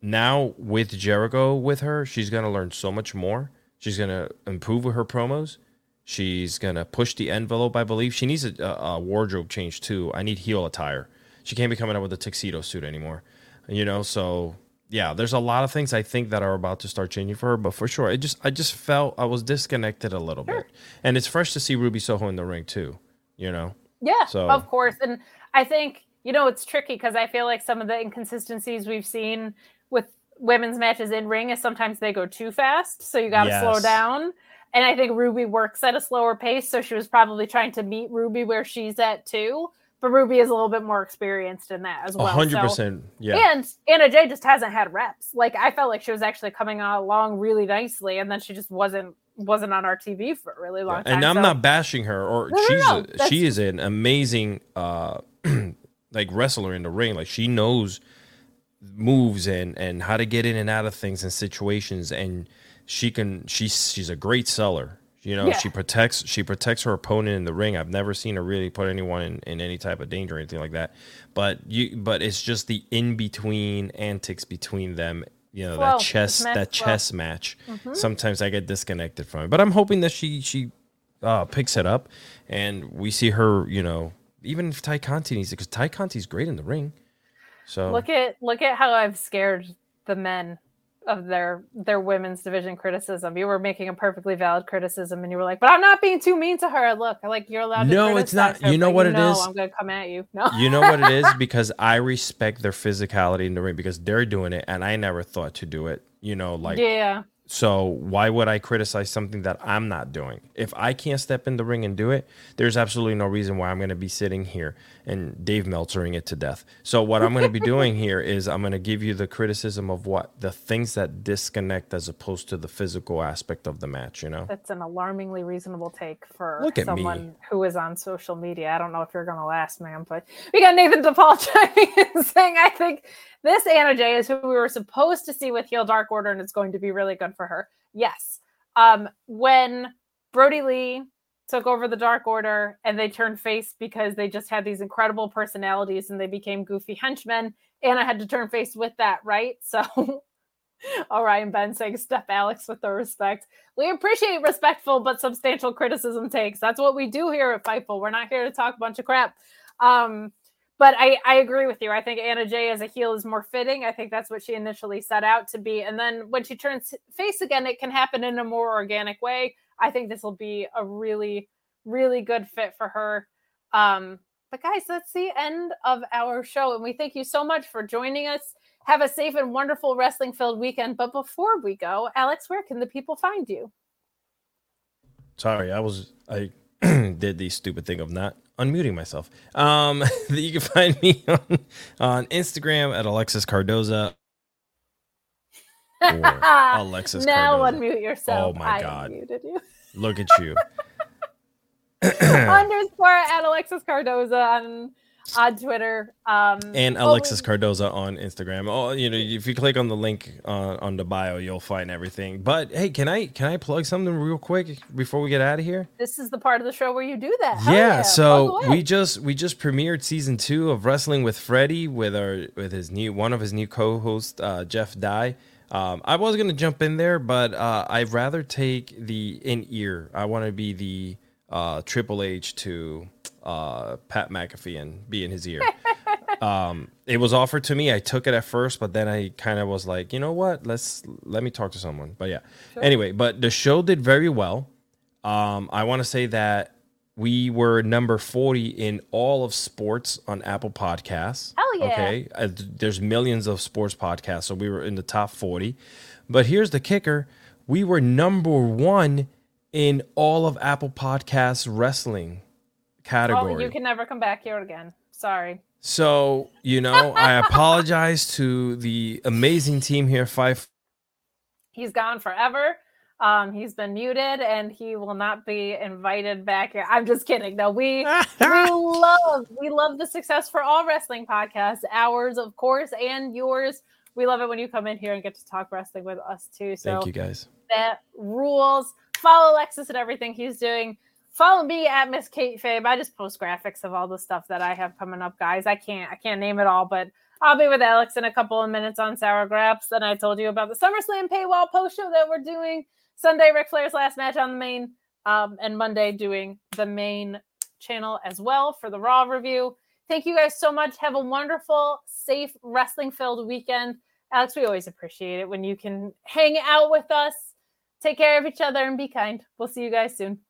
now with Jericho with her, she's going to learn so much more. She's going to improve with her promos. She's going to push the envelope, I believe. She needs a, a wardrobe change, too. I need heel attire. She can't be coming up with a tuxedo suit anymore. You know, so, yeah, there's a lot of things I think that are about to start changing for her. But for sure, it just I just felt I was disconnected a little sure. bit. And it's fresh to see Ruby Soho in the ring, too, you know? Yeah, so. Of course. And I think, you know, it's tricky because I feel like some of the inconsistencies we've seen with women's matches in ring is sometimes they go too fast. So you got to yes. slow down. And I think Ruby works at a slower pace, so she was probably trying to meet Ruby where she's at too. But Ruby is a little bit more experienced in that as well. one hundred percent, so, yeah. And Anna Jay just hasn't had reps. Like, I felt like she was actually coming along really nicely, and then she just wasn't wasn't on our T V for a really long yeah. time. And I'm so. not bashing her. Or no, she's no, no. A, she is an amazing uh, like wrestler in the ring. Like, she knows moves and and how to get in and out of things and situations, and she can she's she's a great seller, you know. Yeah. she protects she protects her opponent in the ring. I've never seen her really put anyone in, in any type of danger or anything like that, but you but it's just the in-between antics between them, you know. Well, that chess match, that well. chess match mm-hmm. sometimes I get disconnected from it, but I'm hoping that she she uh picks it up and we see her, you know, even if Ty Conti needs it, because Ty Conti's great in the ring. So look at look at how I've scared the men of their their women's division criticism. You were making a perfectly valid criticism, and you were like, "But I'm not being too mean to her." Look, like you're allowed. No, to No, it's not. Her, you know what you it know is. I'm gonna come at you. No, you know what it is, because I respect their physicality in the ring because they're doing it, and I never thought to do it. You know, like yeah. So why would I criticize something that I'm not doing? If I can't step in the ring and do it, there's absolutely no reason why I'm going to be sitting here and Dave Meltzering it to death. So what I'm going to be doing here is I'm going to give you the criticism of what the things that disconnect as opposed to the physical aspect of the match, you know? That's an alarmingly reasonable take for someone me. who is on social media. I don't know if you're going to last, man, but we got Nathan DePaul chiming and saying, I think this Anna Jay is who we were supposed to see with heel Dark Order, and it's going to be really good for her. Yes. Um, when Brody Lee took over the Dark Order and they turned face because they just had these incredible personalities and they became goofy henchmen, Anna had to turn face with that, right? So, all right, and Ben saying, step Alex with the respect. We appreciate respectful but substantial criticism takes. That's what we do here at Fightful. We're not here to talk a bunch of crap. Um, But I, I agree with you. I think Anna Jay as a heel is more fitting. I think that's what she initially set out to be. And then when she turns face again, it can happen in a more organic way. I think this will be a really, really good fit for her. Um, but guys, that's the end of our show. And we thank you so much for joining us. Have a safe and wonderful wrestling-filled weekend. But before we go, Alex, where can the people find you? Sorry, I was... I. did the stupid thing of not unmuting myself. Um, you can find me on, on Instagram at Alexis Cardoza. Or Alexis now Cardoza. Unmute yourself. Oh my I God. You. Look at you. Underscore at Alexis Cardoza on, on Twitter. Um, and Alexis oh, Cardoza on Instagram. Oh, you know, if you click on the link uh, on the bio, you'll find everything. But hey, can I can I plug something real quick before we get out of here? This is the part of the show where you do that. Yeah. yeah. So we just we just premiered season two of Wrestling with Freddie with our with his new one of his new co-hosts, uh, Jeff Dye. Um, I was gonna jump in there, but uh, I'd rather take the in ear. I want to be the uh, Triple H to uh, Pat McAfee and be in his ear. Um, it was offered to me. I took it at first, but then I kind of was like, you know what? Let's let me talk to someone. But yeah. Sure. Anyway, but the show did very well. Um, I want to say that we were number forty in all of sports on Apple Podcasts. Hell yeah. Okay. Uh, there's millions of sports podcasts, so we were in the top forty. But here's the kicker. We were number one in all of Apple Podcasts wrestling category. Oh, you can never come back here again. Sorry. So, you know, I apologize to the amazing team here. Five. He's gone forever. Um, he's been muted and he will not be invited back here. I'm just kidding. No, we, we love, we love the success for all wrestling podcasts, ours, of course, and yours. We love it when you come in here and get to talk wrestling with us too. So thank you guys. That rules. Follow Alexis and everything he's doing. Follow me at Miss Kate Fabe. I just post graphics of all the stuff that I have coming up, guys. I can't I can't name it all, but I'll be with Alex in a couple of minutes on Sour Graps. And I told you about the SummerSlam paywall post show that we're doing. Sunday, Ric Flair's last match on the main. Um, and Monday doing the main channel as well for the Raw review. Thank you guys so much. Have a wonderful, safe, wrestling-filled weekend. Alex, we always appreciate it when you can hang out with us. Take care of each other and be kind. We'll see you guys soon.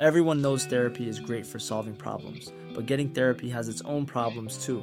Everyone knows therapy is great for solving problems, but getting therapy has its own problems too,